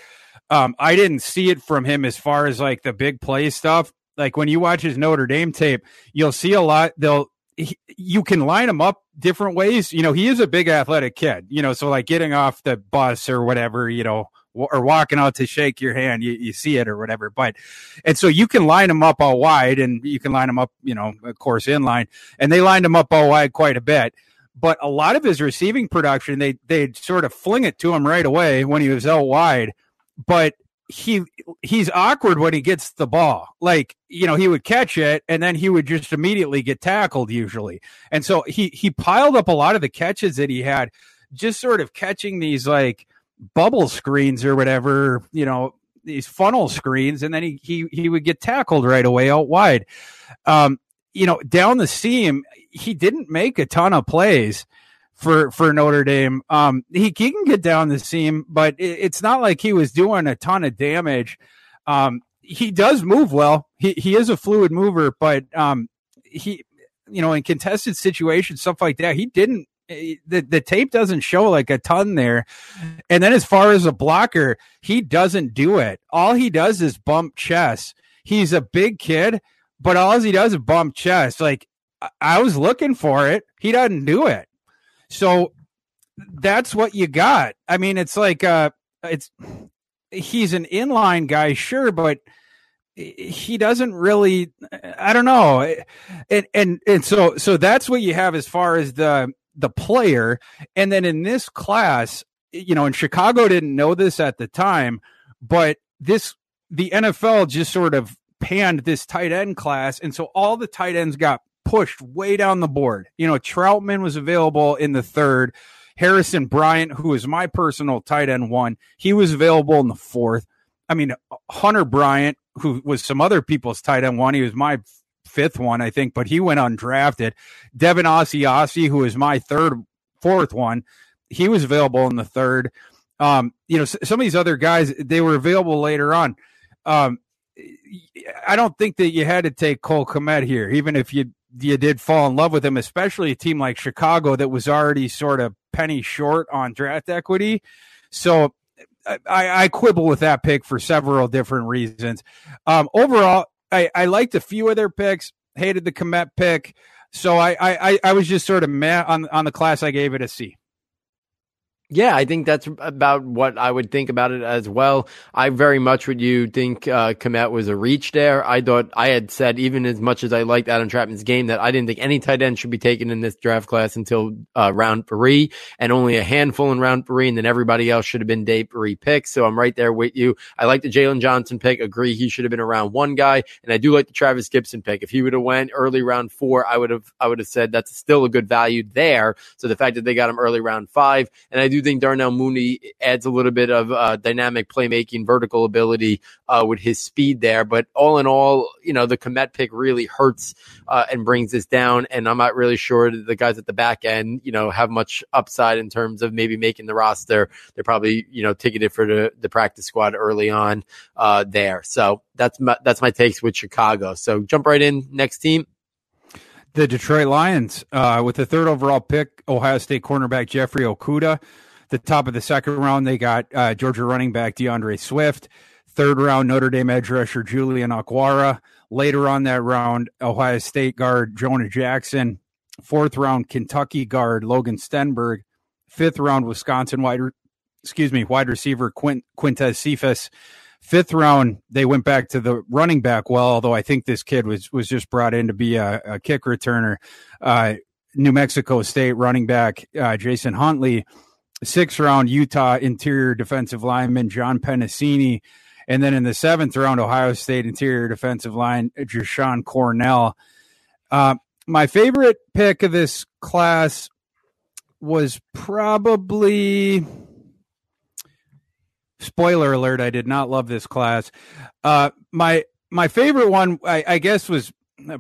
um, I didn't see it from him as far as like the big play stuff. Like when you watch his Notre Dame tape, you'll see a lot. They'll he, you can line him up different ways. You know, he is a big athletic kid. You know, so like getting off the bus or whatever, you know, or walking out to shake your hand, you, you see it or whatever. But, and so you can line them up all wide, and you can line them up, you know, of course, in line. And they lined them up all wide quite a bit. But a lot of his receiving production, they, they'd sort of fling it to him right away when he was out wide. But he he's awkward when he gets the ball. Like, you know, he would catch it, and then he would just immediately get tackled usually. And so he, he piled up a lot of the catches that he had, just sort of catching these, like, bubble screens or whatever, you know, these funnel screens, and then he he he would get tackled right away out wide. Um, you know, down the seam, he didn't make a ton of plays for for Notre Dame. Um, he, he can get down the seam, but it, it's not like he was doing a ton of damage. Um, he does move well. He he is a fluid mover, but um, he, you know, in contested situations, stuff like that, he didn't. The, the tape doesn't show like a ton there. And then as far as a blocker, he doesn't do it. All he does is bump chest. He's a big kid, but all he does is bump chest. Like, I was looking for it. He doesn't do it. So that's what you got. I mean, it's like, uh, it's, he's an inline guy, sure, but he doesn't really, I don't know. And, and, and so, so that's what you have as far as the, the player. And then in this class, you know, and Chicago didn't know this at the time, but this, the N F L just sort of panned this tight end class. And so all the tight ends got pushed way down the board. You know, Troutman was available in the third. Harrison Bryant, who is my personal tight end one, he was available in the fourth. I mean, Hunter Bryant, who was some other people's tight end one, he was my fifth one, I think, but he went undrafted. Devin Asiasi, who is my third, fourth one, he was available in the third. Um, you know, some of these other guys, they were available later on. Um, I don't think that you had to take Cole Kmet here, even if you you did fall in love with him, especially a team like Chicago that was already sort of penny short on draft equity. So I, I quibble with that pick for several different reasons. Um, overall, I, I liked a few of their picks, hated the Kmet pick. So I, I, I was just sort of meh on, on the class. I gave it a C. Yeah, I think that's about what I would think about it as well. I very much would you think uh, Kmet was a reach there. I thought I had said, even as much as I liked Adam Trapman's game, that I didn't think any tight end should be taken in this draft class until uh, round three, and only a handful in round three, and then everybody else should have been day three picks. So I'm right there with you. I like the Jalen Johnson pick. Agree, he should have been a round one guy, and I do like the Travis Gibson pick. If he would have went early round four, I would have I would have said that's still a good value there. So the fact that they got him early round five, and I do think Darnell Mooney adds a little bit of uh, dynamic playmaking, vertical ability uh, with his speed there. But all in all, you know, the Kmet pick really hurts uh, and brings this down. And I'm not really sure that the guys at the back end, you know, have much upside in terms of maybe making the roster. They're probably, you know, ticketed for the, the practice squad early on uh, there. So that's my, that's my takes with Chicago. So jump right in. Next team. The Detroit Lions, uh, with the third overall pick, Ohio State cornerback Jeffrey Okudah. The top of the second round, they got uh, Georgia running back DeAndre Swift. Third round, Notre Dame edge rusher Julian Aquara. Later on that round, Ohio State guard Jonah Jackson. Fourth round, Kentucky guard Logan Stenberg. Fifth round, Wisconsin wide, re- excuse me, wide receiver Quint- Quintez Cephas. Fifth round, they went back to the running back well, although I think this kid was was just brought in to be a, a kick returner. Uh, New Mexico State running back uh, Jason Huntley. Sixth round, Utah interior defensive lineman John Pennicini. And then in the seventh round, Ohio State interior defensive line Jashawn Cornell. Uh, my favorite pick of this class was probably... Spoiler alert, I did not love this class. Uh, my my favorite one, I, I guess, was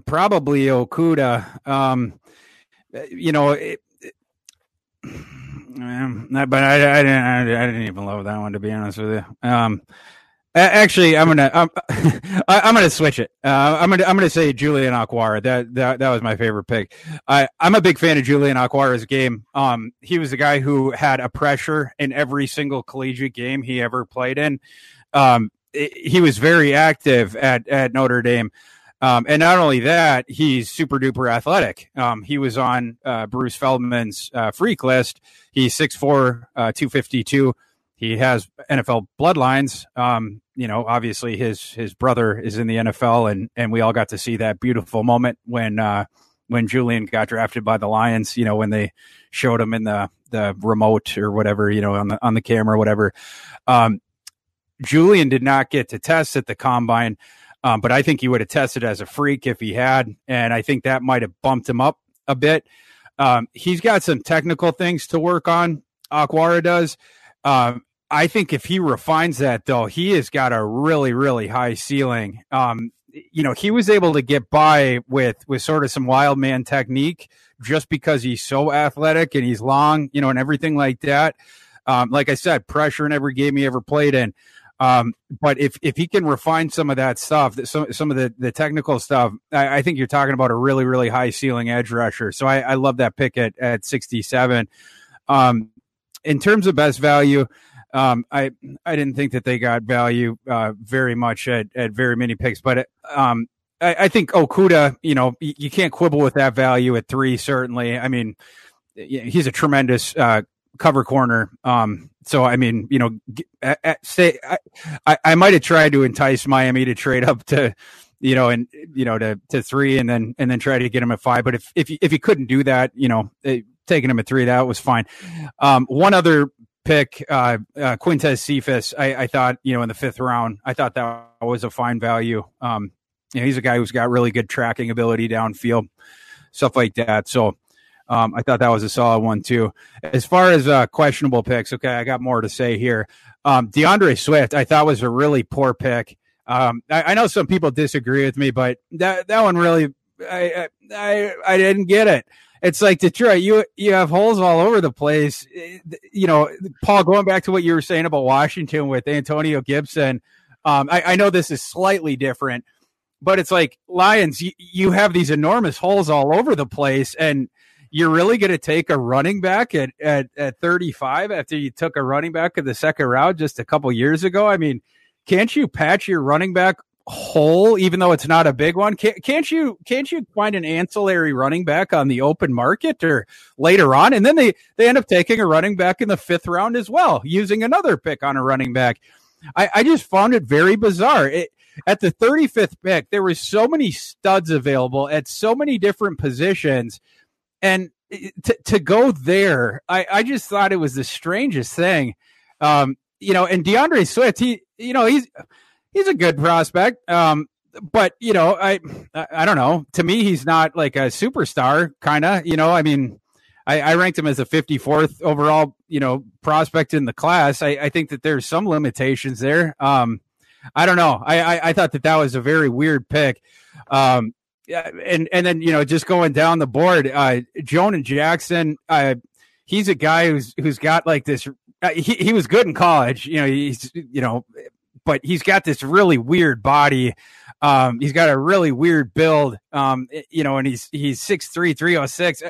probably Okudah. Um, you know, it, it, but I, I, didn't, I didn't even love that one, to be honest with you. Um, actually, I'm gonna I'm, I'm gonna switch it. Uh, I'm gonna I'm gonna say Julian Aquara. That that that was my favorite pick. I, I'm a big fan of Julian Aquara's game. Um, he was the guy who had a pressure in every single collegiate game he ever played in. Um, it, he was very active at at Notre Dame. Um, and not only that, he's super duper athletic. Um, he was on uh, Bruce Feldman's uh, freak list. He's six foot four, uh, two fifty-two. He has N F L bloodlines. Um, you know, obviously his his brother is in the N F L, and and we all got to see that beautiful moment when uh, when Julian got drafted by the Lions. You know, when they showed him in the the remote or whatever, you know, on the on the camera, whatever. Um, Julian did not get to test at the combine, um, but I think he would have tested as a freak if he had, and I think that might have bumped him up a bit. Um, he's got some technical things to work on. Aquara does. Um, I think if he refines that, though, he has got a really, really high ceiling. Um, you know, he was able to get by with with sort of some wild man technique just because he's so athletic and he's long, you know, and everything like that. Um, like I said, pressure in every game he ever played in. Um, but if if he can refine some of that stuff, some some of the, the technical stuff, I, I think you're talking about a really, really high ceiling edge rusher. So I, I love that pick at, at sixty-seven. Um, in terms of best value, Um, I I didn't think that they got value uh, very much at, at very many picks, but um, I, I think Okudah, you know, you, you can't quibble with that value at three, certainly. I mean, he's a tremendous uh, cover corner. Um, so, I mean, you know, at, at say, I, I might have tried to entice Miami to trade up to, you know, and, you know, to, to three and then and then try to get him at five. But if if you, if you couldn't do that, you know, it, taking him at three, that was fine. Um, one other pick, uh, uh, Quintez Cephas. I, I thought, you know, in the fifth round, I thought that was a fine value. Um, you know, he's a guy who's got really good tracking ability downfield, stuff like that. So um, I thought that was a solid one too. As far as uh, questionable picks, okay, I got more to say here. Um, DeAndre Swift, I thought was a really poor pick. Um, I, I know some people disagree with me, but that that one really, I I, I didn't get it. It's like Detroit, you you have holes all over the place. You know, Paul, going back to what you were saying about Washington with Antonio Gibson, um, I, I know this is slightly different, but it's like Lions, you, you have these enormous holes all over the place, and you're really going to take a running back at, at, at thirty-five after you took a running back in the second round just a couple years ago? I mean, can't you patch your running back hole, even though it's not a big one? Can't, can't you can't you find an ancillary running back on the open market or later on? And then they, they end up taking a running back in the fifth round as well, using another pick on a running back. I, I just found it very bizarre. It, at the thirty-fifth pick, there were so many studs available at so many different positions. And to, to go there, I, I just thought it was the strangest thing. Um, you know, and DeAndre Swift, he, you know, he's... He's a good prospect, um, but, you know, I I don't know. To me, he's not like a superstar, kind of, you know. I mean, I, I ranked him as a fifty-fourth overall, you know, prospect in the class. I, I think that there's some limitations there. Um, I don't know. I, I, I thought that that was a very weird pick. Um, and, and then, you know, just going down the board, uh, Jonah Jackson, uh, he's a guy who's who's got like this uh, – he, he was good in college. You know, he's, you know – but he's got this really weird body. Um, he's got a really weird build, um, you know, and he's he's six three, three oh six.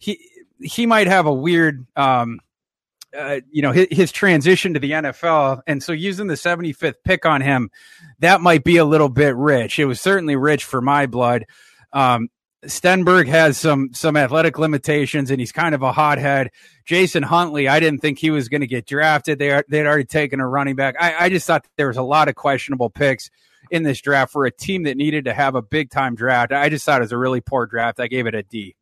He he might have a weird um, uh, you know, his, his transition to the N F L. And so using the seventy-fifth pick on him, that might be a little bit rich. It was certainly rich for my blood. Um, Stenberg has some some athletic limitations, and he's kind of a hothead. Jason Huntley, I didn't think he was going to get drafted. They, they'd already taken a running back. I, I just thought there was a lot of questionable picks in this draft for a team that needed to have a big-time draft. I just thought it was a really poor draft. I gave it a D.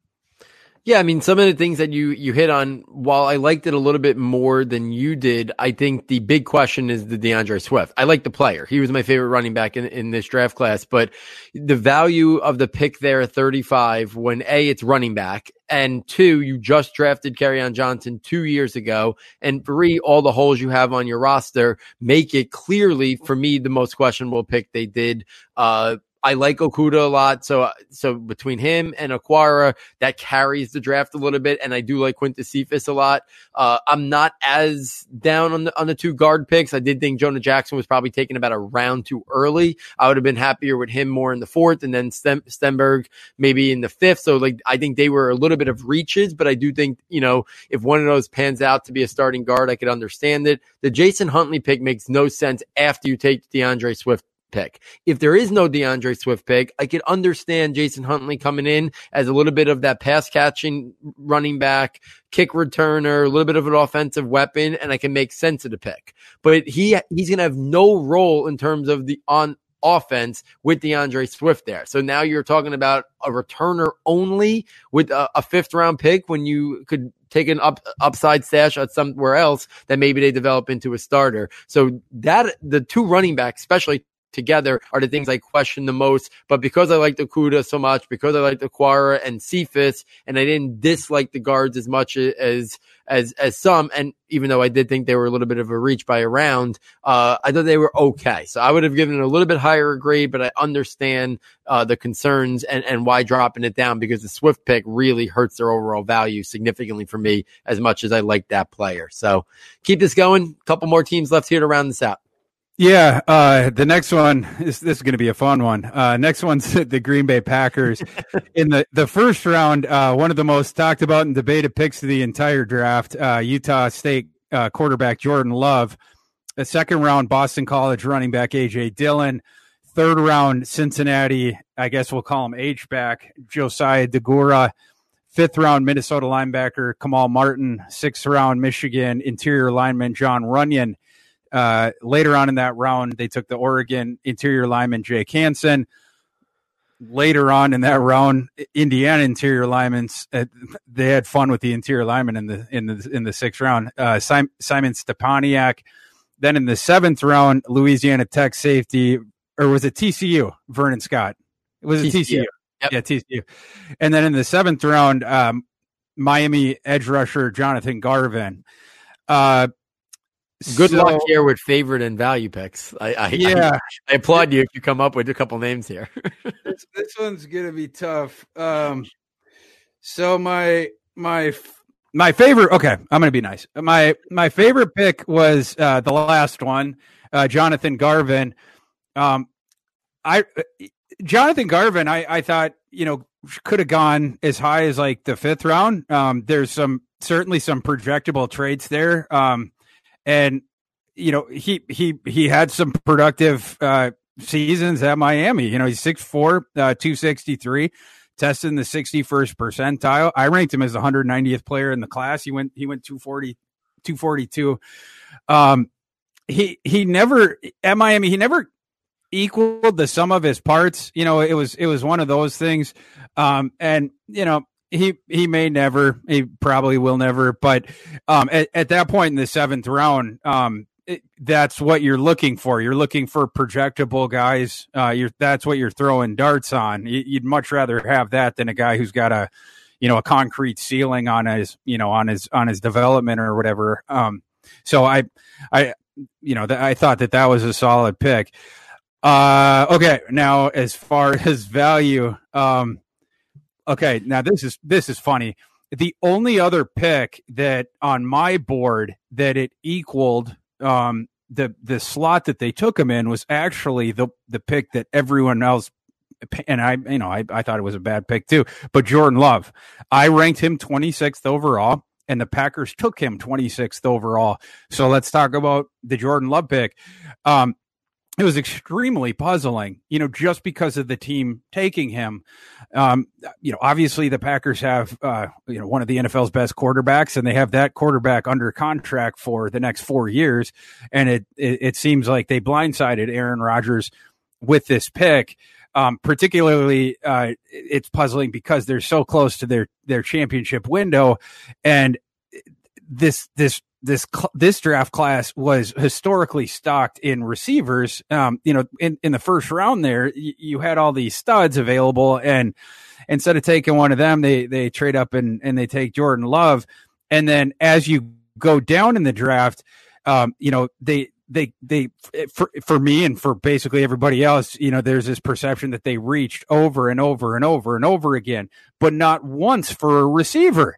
Yeah, I mean, some of the things that you, you hit on, while I liked it a little bit more than you did, I think the big question is the DeAndre Swift. I like the player. He was my favorite running back in, in this draft class, but the value of the pick there at thirty-five when, A, it's running back, and two, you just drafted Kerryon Johnson two years ago, and three, all the holes you have on your roster make it clearly, for me, the most questionable pick they did. Uh, I like Okudah a lot, so so between him and Akwara, that carries the draft a little bit, and I do like Quintez Cephus a lot. Uh, I'm not as down on the on the two guard picks. I did think Jonah Jackson was probably taken about a round too early. I would have been happier with him more in the fourth, and then Stem, Stenberg maybe in the fifth. So like I think they were a little bit of reaches, but I do think, you know, if one of those pans out to be a starting guard, I could understand it. The Jason Huntley pick makes no sense after you take DeAndre Swift pick. If there is no DeAndre Swift pick, I could understand Jason Huntley coming in as a little bit of that pass catching running back, kick returner, a little bit of an offensive weapon, and I can make sense of the pick. But he he's going to have no role in terms of the on offense with DeAndre Swift there. So now you're talking about a returner only with a, a fifth round pick when you could take an up, upside stash at somewhere else that maybe they develop into a starter. So that the two running backs, especially together, are the things I question the most. But because I liked Okudah so much, because I liked Akwara and Cephus, and I didn't dislike the guards as much as as as some, and even though I did think they were a little bit of a reach by a round, uh, I thought they were okay. So I would have given it a little bit higher grade, but I understand uh, the concerns and, and why dropping it down, because the Swift pick really hurts their overall value significantly for me, as much as I like that player. So keep this going. A couple more teams left here to round this out. Yeah, uh, the next one is this is going to be a fun one. Uh, next one's the Green Bay Packers in the, the first round. Uh, one of the most talked about and debated picks of the entire draft. Uh, Utah State uh, quarterback Jordan Love, a second round Boston College running back A J Dillon, third round Cincinnati, I guess we'll call him H back, Josiah DeGura, fifth round Minnesota linebacker Kamal Martin, sixth round Michigan interior lineman John Runyon. Uh, later on in that round, they took the Oregon interior lineman Jake Hansen. Later on in that round, Indiana interior linemen, uh, they had fun with the interior lineman in the in the in the sixth round. Uh, Simon, Simon Stepaniak. Then in the seventh round, Louisiana Tech safety, or was it T C U? Vernon Scott. It was it T C U. T C U. Yep. Yeah, T C U. And then in the seventh round, um, Miami edge rusher Jonathan Garvin. Uh, Good so, luck here with favorite and value picks. I I, yeah. I I applaud you if you come up with a couple names here. this, this one's gonna be tough. Um, so my my my favorite. Okay, I'm gonna be nice. My my favorite pick was uh, the last one, uh, Jonathan Garvin. Um, I Jonathan Garvin. I I thought you know could have gone as high as like the fifth round. Um, there's some certainly some projectable traits there. Um. And, you know, he he he had some productive uh, seasons at Miami. You know, he's six foot four, uh, two sixty-three, tested in the sixty-first percentile. I ranked him as the one hundred ninetieth player in the class. He went he went two forty, two forty-two. Um, he he never at Miami. He never equaled the sum of his parts. You know, it was it was one of those things. Um, and you know. He he may never, he probably will never, but um, at, at that point in the seventh round, um, it, that's what you're looking for. You're looking for projectable guys. Uh, you're that's what you're throwing darts on. You, you'd much rather have that than a guy who's got a, you know, a concrete ceiling on his, you know, on his on his development or whatever. Um, so I I you know th- I thought that that was a solid pick. Uh, okay, now as far as value. Um, Okay, now this is this is funny. The only other pick that on my board that it equaled um, the the slot that they took him in was actually the the pick that everyone else, and I you know I, I thought it was a bad pick too. But Jordan Love, I ranked him twenty-sixth overall, and the Packers took him twenty-sixth overall. So let's talk about the Jordan Love pick. Um, it was extremely puzzling, you know, just because of the team taking him. Um, you know, obviously the Packers have, uh, you know, one of the N F L's best quarterbacks, and they have that quarterback under contract for the next four years. And it, it, it seems like they blindsided Aaron Rodgers with this pick. Um, particularly, uh, it's puzzling because they're so close to their, their championship window. And this, this, this, this draft class was historically stocked in receivers. Um, you know, in, in the first round there, you, you had all these studs available, and instead of taking one of them, they, they trade up and, and they take Jordan Love. And then as you go down in the draft, um, you know, they, They, they, for, for me and for basically everybody else, you know, there's this perception that they reached over and over and over and over again, but not once for a receiver.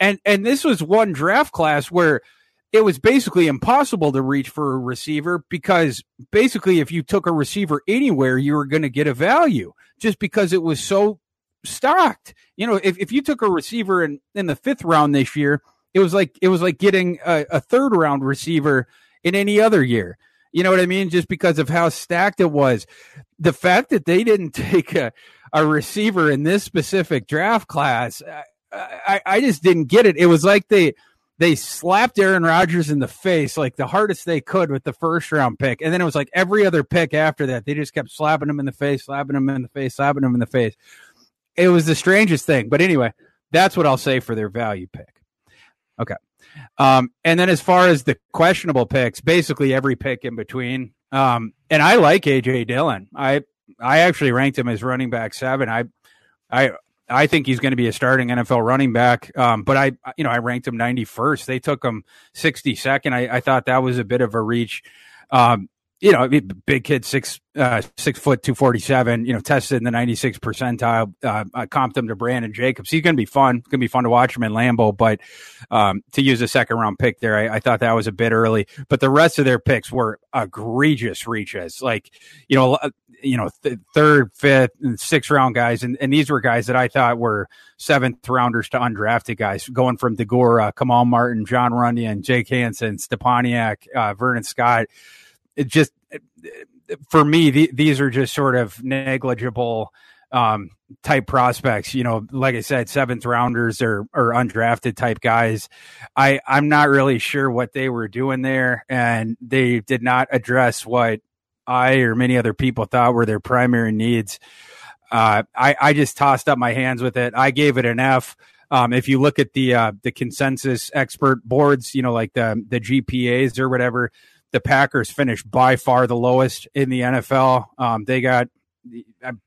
And, and this was one draft class where it was basically impossible to reach for a receiver, because basically if you took a receiver anywhere, you were going to get a value just because it was so stocked. You know, if, if you took a receiver in, in the fifth round this year, it was like, it was like getting a, a third round receiver in any other year. You know what I mean? Just because of how stacked it was. The fact that they didn't take a, a receiver in this specific draft class, I, I, I just didn't get it. It was like they they slapped Aaron Rodgers in the face like the hardest they could with the first round pick. And then it was like every other pick after that, they just kept slapping him in the face, slapping him in the face, slapping him in the face. It was the strangest thing. But anyway, that's what I'll say for their value pick. Okay. Um, and then as far as the questionable picks, basically every pick in between. Um, and I like A J Dillon. I, I actually ranked him as running back seven. I, I, I think he's going to be a starting N F L running back. Um, but I, you know, I ranked him ninety-first. They took him sixty-second. I, I thought that was a bit of a reach. Um, you know, big kid, six, uh, six foot, two forty-seven, you know, tested in the ninety-sixth percentile. Uh, I comped him to Brandon Jacobs. He's going to be fun. It's going to be fun to watch him in Lambeau, but, um, to use a second round pick there, I, I thought that was a bit early, but the rest of their picks were egregious reaches. Like, you know, you know, th- third, fifth and sixth round guys. And, and these were guys that I thought were seventh rounders to undrafted guys, going from DeGora, Kamal Martin, John Runyon, Jake Hansen, Stepaniak, uh, Vernon Scott. It just, for me, the, these are just sort of negligible um, type prospects. You know, like I said, seventh rounders or, or undrafted type guys. I, I'm not really sure what they were doing there, and they did not address what I or many other people thought were their primary needs. Uh, I, I just tossed up my hands with it. I gave it an F. Um, if you look at the uh, the consensus expert boards, you know, like the the G P As or whatever, the Packers finished by far the lowest in the N F L. Um, they got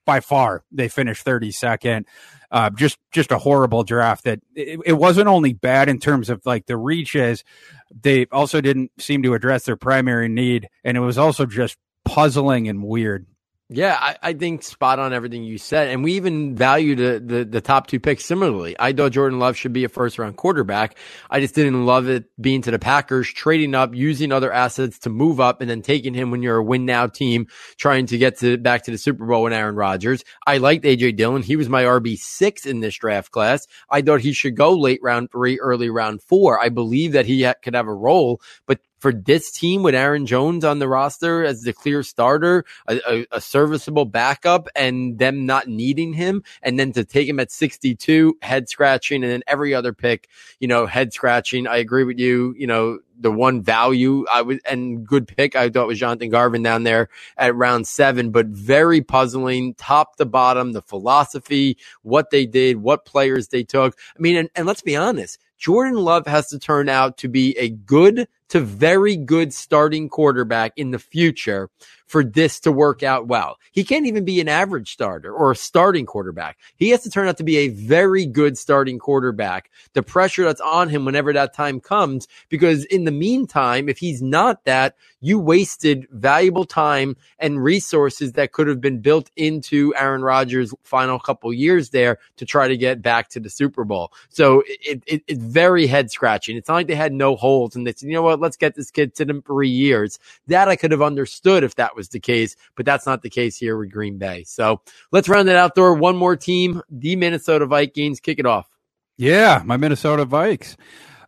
by far they finished thirty-second. Uh, just just a horrible draft. That it, it wasn't only bad in terms of like the reaches, they also didn't seem to address their primary need, and it was also just puzzling and weird. Yeah, I, I think spot on everything you said, and we even valued the, the the top two picks similarly. I thought Jordan Love should be a first round quarterback. I just didn't love it being to the Packers, trading up, using other assets to move up, and then taking him when you're a win now team trying to get to back to the Super Bowl with Aaron Rodgers. I liked A J Dillon. He was my R B six in this draft class. I thought he should go late round three, early round four. I believe that he ha- could have a role, but for this team with Aaron Jones on the roster as the clear starter, a, a, a serviceable backup, and them not needing him, and then to take him at sixty-two, head scratching, and then every other pick, you know, head scratching. I agree with you. You know, the one value I was and good pick I thought was Jonathan Garvin down there at round seven, but very puzzling top to bottom, the philosophy, what they did, what players they took. I mean, and, and let's be honest, Jordan Love has to turn out to be a good to very good starting quarterback in the future for this to work out well. He can't even be an average starter or a starting quarterback. He has to turn out to be a very good starting quarterback. The pressure that's on him whenever that time comes, because in the meantime, if he's not that, you wasted valuable time and resources that could have been built into Aaron Rodgers' final couple years there to try to get back to the Super Bowl. So it, it, it's very head scratching. It's not like they had no holes and they said, you know what, let's get this kid to them three years. That I could have understood if that was the case, but that's not the case here with Green Bay. So let's round it out, Thor. One more team, the Minnesota Vikings. Kick it off. Yeah, my Minnesota Vikes.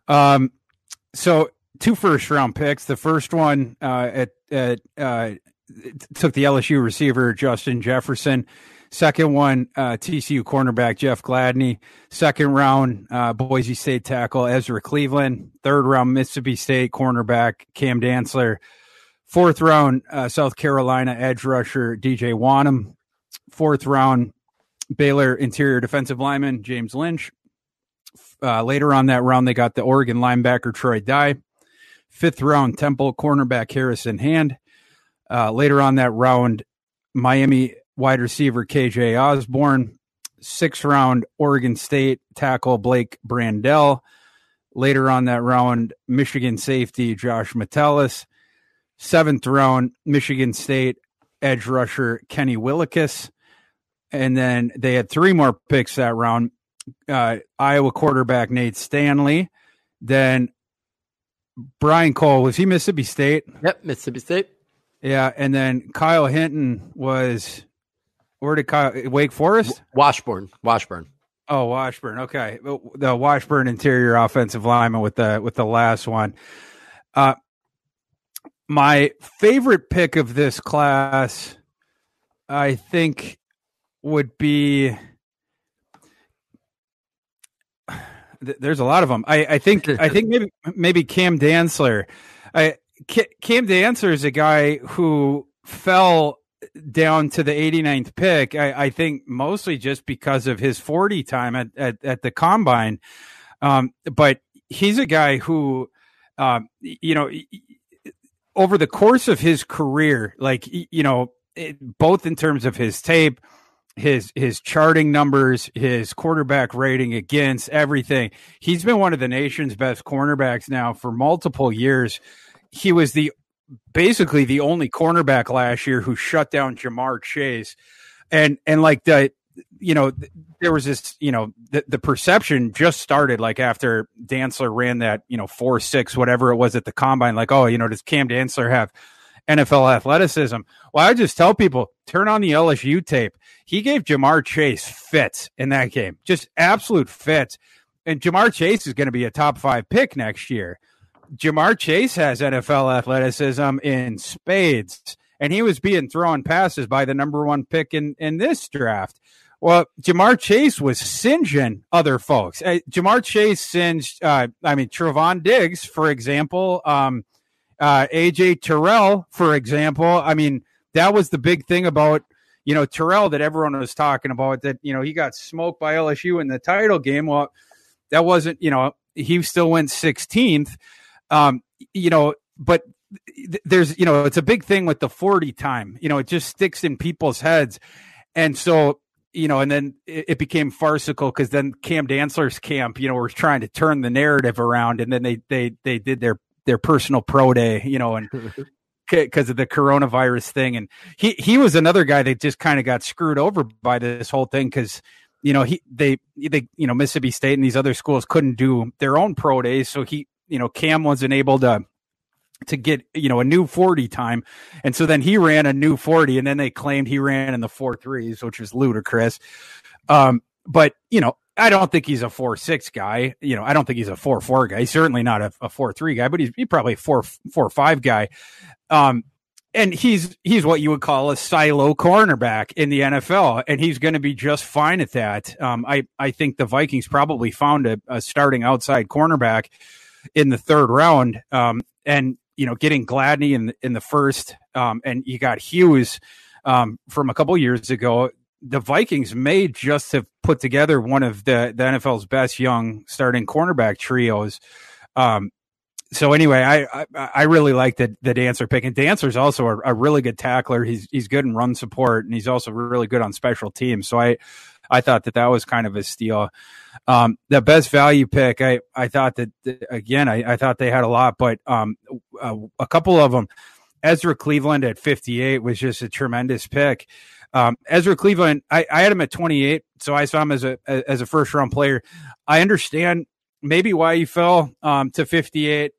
Um, so two first round picks. The first one uh, at, at uh, took the L S U receiver Justin Jefferson. Second one, uh, T C U cornerback Jeff Gladney. Second round, uh, Boise State tackle Ezra Cleveland. Third round, Mississippi State cornerback Cam Dantzler. Fourth round, uh, South Carolina edge rusher D J Wanham. Fourth round, Baylor interior defensive lineman James Lynch. Uh, later on that round, they got the Oregon linebacker Troy Dye. Fifth round, Temple cornerback Harrison Hand. Uh, later on that round, Miami wide receiver K J Osborne. Sixth round, Oregon State tackle Blake Brandell. Later on that round, Michigan safety Josh Metellus. Seventh round, Michigan State edge rusher Kenny Willekes. And then they had three more picks that round. Uh, Iowa quarterback Nate Stanley. Then Brian Cole. Was he Mississippi State? Yep, Mississippi State. Yeah, and then Kyle Hinton was... Where did Kyle, Wake Forest? Washburn. Washburn. Oh, Washburn. Okay. The Washburn interior offensive lineman with the, with the last one. Uh, my favorite pick of this class, I think, would be, th- there's a lot of them. I, I think, I think maybe, maybe Cam Dantzler. I, C- Cam Dantzler is a guy who fell down to the eighty-ninth pick, I, I think mostly just because of his forty time at, at, at the combine. Um, but he's a guy who, um, you know, over the course of his career, like, you know, it, both in terms of his tape, his, his charting numbers, his quarterback rating against everything, he's been one of the nation's best cornerbacks now for multiple years. He was the basically the only cornerback last year who shut down Jamar Chase. And, and like the, you know, there was this, you know, the, the perception just started like after Dantzler ran that, you know, four, six, whatever it was at the combine, like, oh, you know, does Cam Dantzler have N F L athleticism? Well, I just tell people, turn on the L S U tape. He gave Jamar Chase fits in that game, just absolute fits. And Jamar Chase is going to be a top five pick next year. Jamar Chase has N F L athleticism in spades, and he was being thrown passes by the number one pick in, in this draft. Well, Jamar Chase was singeing other folks. Uh, Jamar Chase singed, uh, I mean, Trayvon Diggs, for example, um, uh, A J Terrell, for example. I mean, that was the big thing about, you know, Terrell that everyone was talking about, that, you know, he got smoked by L S U in the title game. Well, that wasn't, you know, he still went sixteenth. Um, you know, but th- there's, you know, it's a big thing with the forty time, you know, it just sticks in people's heads. And so, you know, and then it, it became farcical because then Cam Dantzler's camp, you know, were trying to turn the narrative around, and then they, they, they did their, their personal pro day, you know, and because of the coronavirus thing. And he, he was another guy that just kind of got screwed over by this whole thing. 'Cause you know, he, they, they, you know, Mississippi State and these other schools couldn't do their own pro days. So he, you know, Cam wasn't able to, to get, you know, a new forty time. And so then he ran a new forty, and then they claimed he ran in the four threes, which is ludicrous. Um, but, you know, I don't think he's a four, six guy. You know, I don't think he's a four, four guy. He's certainly not a, a four, three guy, but he's, he's probably a four, four, five guy. Um, and he's, he's what you would call a silo cornerback in the N F L. And he's going to be just fine at that. Um, I, I think the Vikings probably found a, a starting outside cornerback in the third round, um, and, you know, getting Gladney in, in the first, um, and you got Hughes um, from a couple years ago, the Vikings may just have put together one of the, the N F L's best young starting cornerback trios. Um, so anyway, I, I, I really like the, the Dantzler pick, and Dantzler's also a, a really good tackler. He's, he's good in run support, and he's also really good on special teams. So I, I thought that that was kind of a steal. Um, the best value pick, I, I thought that, again, I, I thought they had a lot, but um, a, a couple of them. Ezra Cleveland at fifty-eight was just a tremendous pick. Um, Ezra Cleveland, I, I had him at twenty-eight, so I saw him as a as a first-round player. I understand maybe why he fell um, to fifty-eight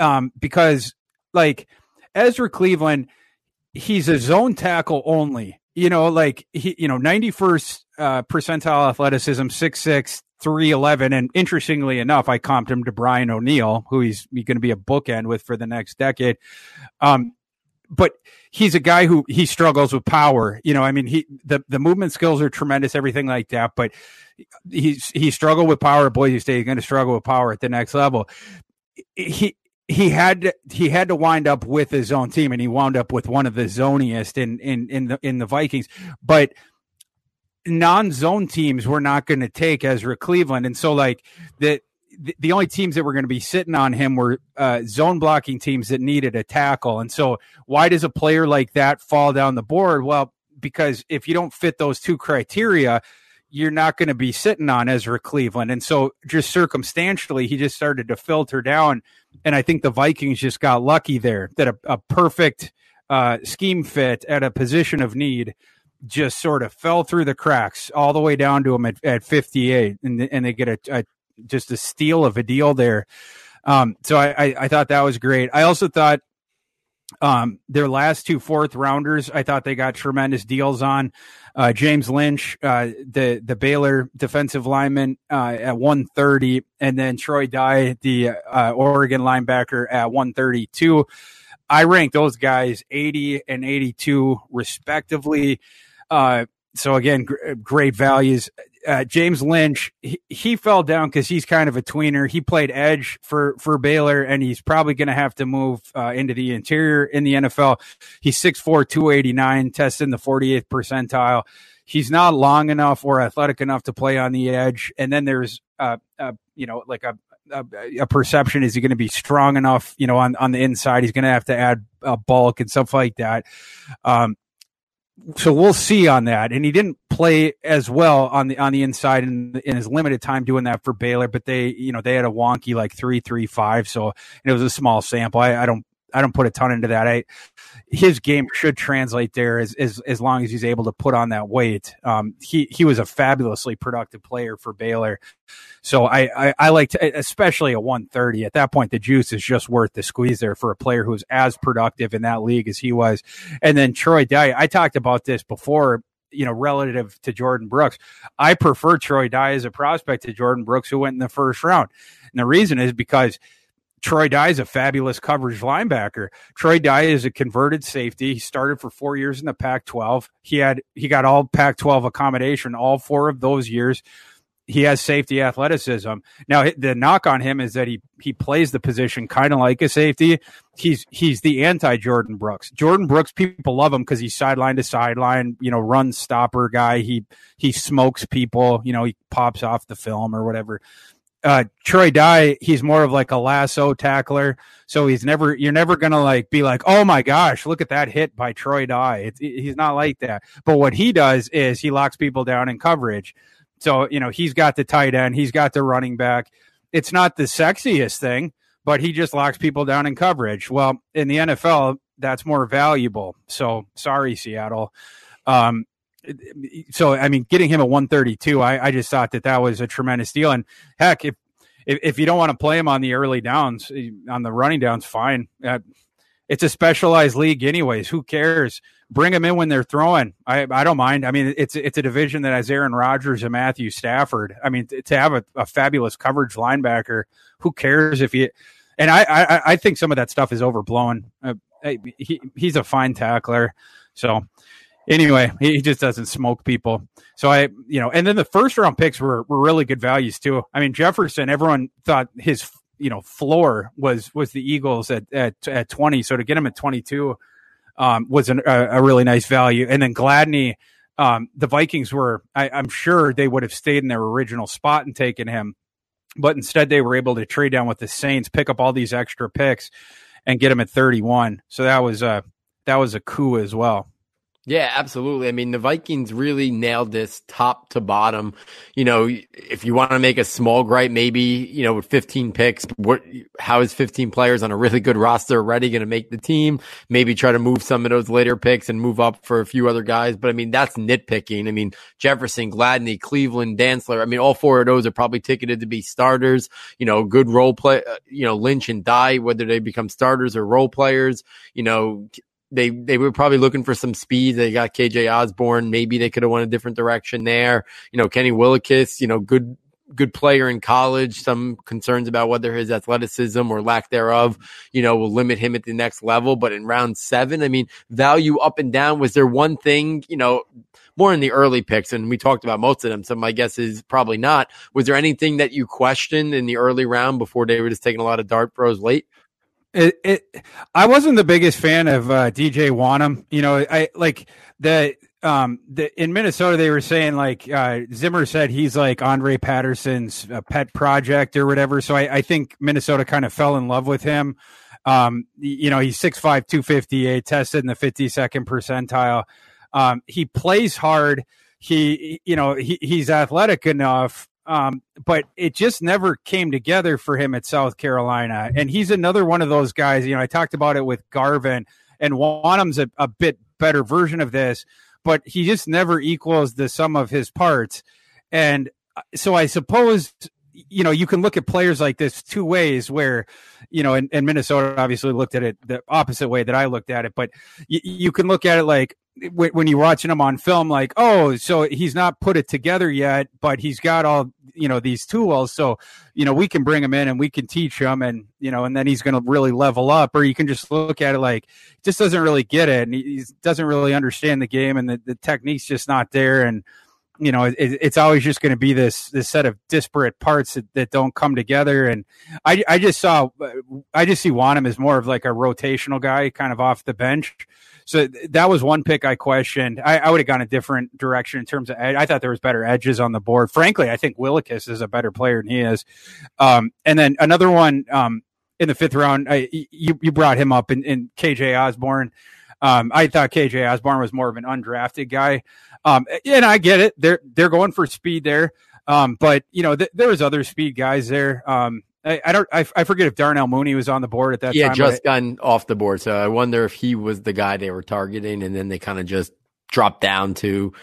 um, because, like, Ezra Cleveland, he's a zone tackle only. You know, like, he, you know, ninety-first uh, percentile athleticism, six six, three eleven. And interestingly enough, I comped him to Brian O'Neill, who he's, he's going to be a bookend with for the next decade. Um, But he's a guy who he struggles with power. You know, I mean, he the, the movement skills are tremendous, everything like that. But he's he struggled with power at Boise State. He's going to struggle with power at the next level. He he had to, he had to wind up with his own team, and he wound up with one of the zoniest in in in the in the Vikings. But non-zone teams were not going to take Ezra Cleveland, and so like the. The only teams that were going to be sitting on him were uh, zone blocking teams that needed a tackle. And so why does a player like that fall down the board? Well, because if you don't fit those two criteria, you're not going to be sitting on Ezra Cleveland. And so just circumstantially, he just started to filter down. And I think the Vikings just got lucky there that a, a perfect uh, scheme fit at a position of need just sort of fell through the cracks all the way down to him at, at fifty-eight. And, and they get a, a just a steal of a deal there. Um, so I, I, I thought that was great. I also thought um, their last two fourth rounders, I thought they got tremendous deals on. Uh, James Lynch, uh, the the Baylor defensive lineman uh, at one thirty, and then Troy Dye, the uh, Oregon linebacker at one thirty-two. I ranked those guys eighty and eighty-two respectively. Uh, so again, gr- great values. Uh, James Lynch, he, he fell down because he's kind of a tweener. He played edge for, for Baylor, and he's probably going to have to move uh, into the interior in the N F L. He's six four, two eighty-nine, tests in the forty-eighth percentile. He's not long enough or athletic enough to play on the edge. And then there's, uh, uh, you know, like a, a, a perception, is he going to be strong enough, you know, on, on the inside? He's going to have to add uh, bulk and stuff like that. Um, So we'll see on that. And he didn't play as well on the on the inside in, in his limited time doing that for Baylor, but they, you know, they had a wonky like three three five. So it was a small sample. I, I don't I don't put a ton into that. I his game should translate there as as, as long as he's able to put on that weight. Um, he he was a fabulously productive player for Baylor. So I I, I like to, especially at one thirty. At that point, the juice is just worth the squeeze there for a player who's as productive in that league as he was. And then Troy Dye, I talked about this before, you know, relative to Jordan Brooks. I prefer Troy Dye as a prospect to Jordan Brooks, who went in the first round. And the reason is because Troy Dye is a fabulous coverage linebacker. Troy Dye is a converted safety. He started for four years in the Pac twelve. He had he got all Pac twelve accommodation all four of those years. He has safety athleticism. Now, the knock on him is that he he plays the position kind of like a safety. He's he's the anti-Jordan Brooks. Jordan Brooks, people love him because he's sideline to sideline, you know, run stopper guy. He he smokes people. You know, he pops off the film or whatever. Uh, Troy Dye, he's more of like a lasso tackler. So he's never, you're never going to like be like, oh my gosh, look at that hit by Troy Dye. It's, it, he's not like that. But what he does is he locks people down in coverage. So, you know, he's got the tight end, he's got the running back. It's not the sexiest thing, but he just locks people down in coverage. Well, in the N F L, that's more valuable. So sorry, Seattle. Um, So, I mean, getting him at one thirty-two, I, I just thought that that was a tremendous deal. And heck, if, if if you don't want to play him on the early downs, on the running downs, fine. Uh, it's a specialized league anyways. Who cares? Bring them in when they're throwing. I, I don't mind. I mean, it's it's a division that has Aaron Rodgers and Matthew Stafford. I mean, to have a, a fabulous coverage linebacker, who cares if you – and I, I, I think some of that stuff is overblown. Uh, he, he's a fine tackler, so – Anyway, he just doesn't smoke people. So I, you know, and then the first round picks were, were really good values too. I mean, Jefferson, everyone thought his, you know, floor was, was the Eagles at, at, at twenty. So to get him at twenty-two um, was an, a, a really nice value. And then Gladney, um, the Vikings were, I, I'm sure they would have stayed in their original spot and taken him, but instead they were able to trade down with the Saints, pick up all these extra picks and get him at thirty-one. So that was a, that was a coup as well. Yeah, absolutely. I mean, the Vikings really nailed this top to bottom. You know, if you want to make a small gripe, maybe, you know, with fifteen picks, what, how is fifteen players on a really good roster already going to make the team? Maybe try to move some of those later picks and move up for a few other guys. But I mean, that's nitpicking. I mean, Jefferson, Gladney, Cleveland, Dantzler. I mean, all four of those are probably ticketed to be starters, you know, good role play, you know, Lynch and Dye, whether they become starters or role players, you know, They they were probably looking for some speed. They got K J Osborne. Maybe they could have went a different direction there. You know, Kenny Willekes, you know, good good player in college. Some concerns about whether his athleticism or lack thereof, you know, will limit him at the next level. But in round seven, I mean, value up and down. Was there one thing, you know, more in the early picks, and we talked about most of them, so my guess is probably not. Was there anything that you questioned in the early round before they were just taking a lot of dart throws late? It, it, I wasn't the biggest fan of uh, D J Wanham. You know, I like the, um, the in Minnesota, they were saying like uh, Zimmer said he's like Andre Patterson's uh, pet project or whatever. So I, I think Minnesota kind of fell in love with him. Um, you know, he's six five, two fifty-eight, tested in the fifty-second percentile. Um, he plays hard. He, you know, he, he's athletic enough. Um, but it just never came together for him at South Carolina. And he's another one of those guys, you know, I talked about it with Garvin, and Wanham's a, a bit better version of this, but he just never equals the sum of his parts. And so I suppose, you know, you can look at players like this two ways where, you know, and, and Minnesota obviously looked at it the opposite way that I looked at it, but y- you can look at it like, when you're watching him on film, like, oh, so he's not put it together yet, but he's got all, you know, these tools. So, you know, we can bring him in and we can teach him and, you know, and then he's going to really level up. Or you can just look at it like, just doesn't really get it. And he doesn't really understand the game and the, the technique's just not there. And, you know, it, it's always just going to be this, this set of disparate parts that, that don't come together. And I, I just saw, I just see Wanham as more of like a rotational guy kind of off the bench. So that was one pick I questioned. I, I would have gone a different direction in terms of, I, I thought there was better edges on the board. Frankly, I think Willekes is a better player than he is. Um, and then another one um, in the fifth round, I, you, you brought him up in, in K J Osborne. Um, I thought K J Osborne was more of an undrafted guy. Um, and I get it. They're, they're going for speed there. Um, but you know, th- there was other speed guys there. Um, I, I don't. I, I forget if Darnell Mooney was on the board at that yeah, time. Yeah, just I, gotten off the board, so I wonder if he was the guy they were targeting, and then they kind of just dropped down to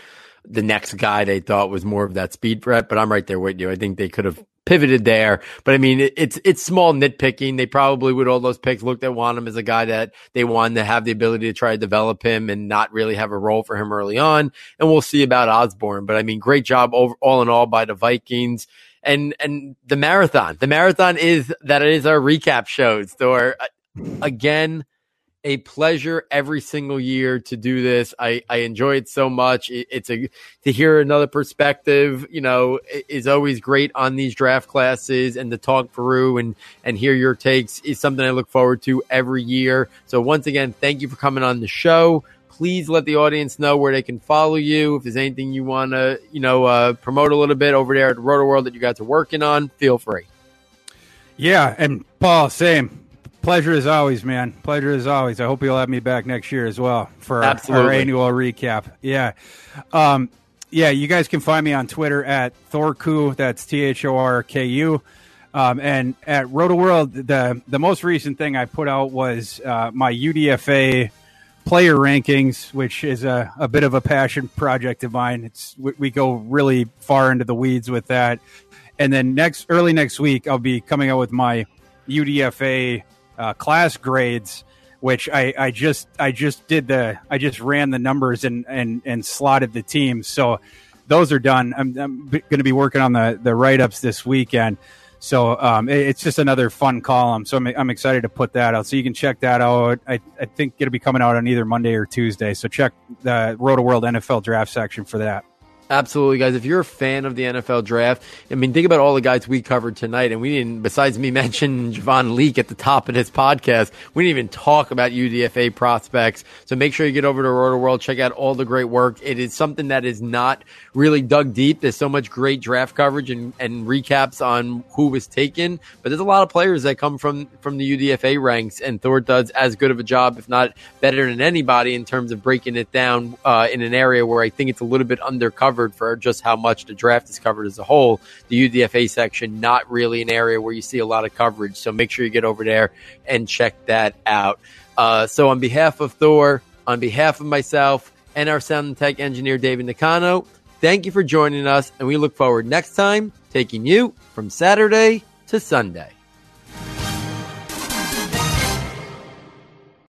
the next guy they thought was more of that speed threat. But I'm right there with you. I think they could have pivoted there, but I mean, it, it's it's small nitpicking. They probably, with all those picks, looked at Wanham as a guy that they wanted to have the ability to try to develop him and not really have a role for him early on. And we'll see about Osborne. But I mean, great job over, all in all by the Vikings. And and the marathon, the marathon is that it is our recap show. So again, a pleasure every single year to do this. I, I enjoy it so much. It, it's a to hear another perspective, you know, is always great on these draft classes, and to talk through and, and hear your takes is something I look forward to every year. So once again, thank you for coming on the show. Please let the audience know where they can follow you. If there's anything you want to, you know, uh, promote a little bit over there at Rota World that you guys are working on, feel free. Yeah. And Paul, same. Pleasure as always, man. Pleasure as always. I hope you'll have me back next year as well for our, our annual recap. Yeah. Um, yeah. You guys can find me on Twitter at Thorku. That's T H O R K U. Um, and at Rota World, the, the most recent thing I put out was uh, my U D F A player rankings, which is a, a bit of a passion project of mine. It's we, we go really far into the weeds with that. And then next early next week, I'll be coming out with my U D F A uh, class grades, which I, I just I just did the I just ran the numbers and and, and slotted the teams. So those are done. I'm, I'm going to be working on the, the write-ups this weekend. So um, it, it's just another fun column. So I'm, I'm excited to put that out. So you can check that out. I, I think it'll be coming out on either Monday or Tuesday. So check the Roto World N F L draft section for that. Absolutely, guys. If you're a fan of the N F L draft, I mean, think about all the guys we covered tonight. And we didn't, besides me mentioning Javon Leak at the top of this podcast, we didn't even talk about U D F A prospects. So make sure you get over to Roto World, check out all the great work. It is something that is not really dug deep. There's so much great draft coverage and, and recaps on who was taken. But there's a lot of players that come from, from the U D F A ranks. And Thor does as good of a job, if not better than anybody, in terms of breaking it down uh, in an area where I think it's a little bit undercovered for just how much the draft is covered as a whole. The U D F A section, not really an area where you see a lot of coverage. So make sure you get over there and check that out. Uh, so on behalf of Thor, on behalf of myself, and our sound and tech engineer, David Nicano, thank you for joining us. And we look forward next time taking you from Saturday to Sunday.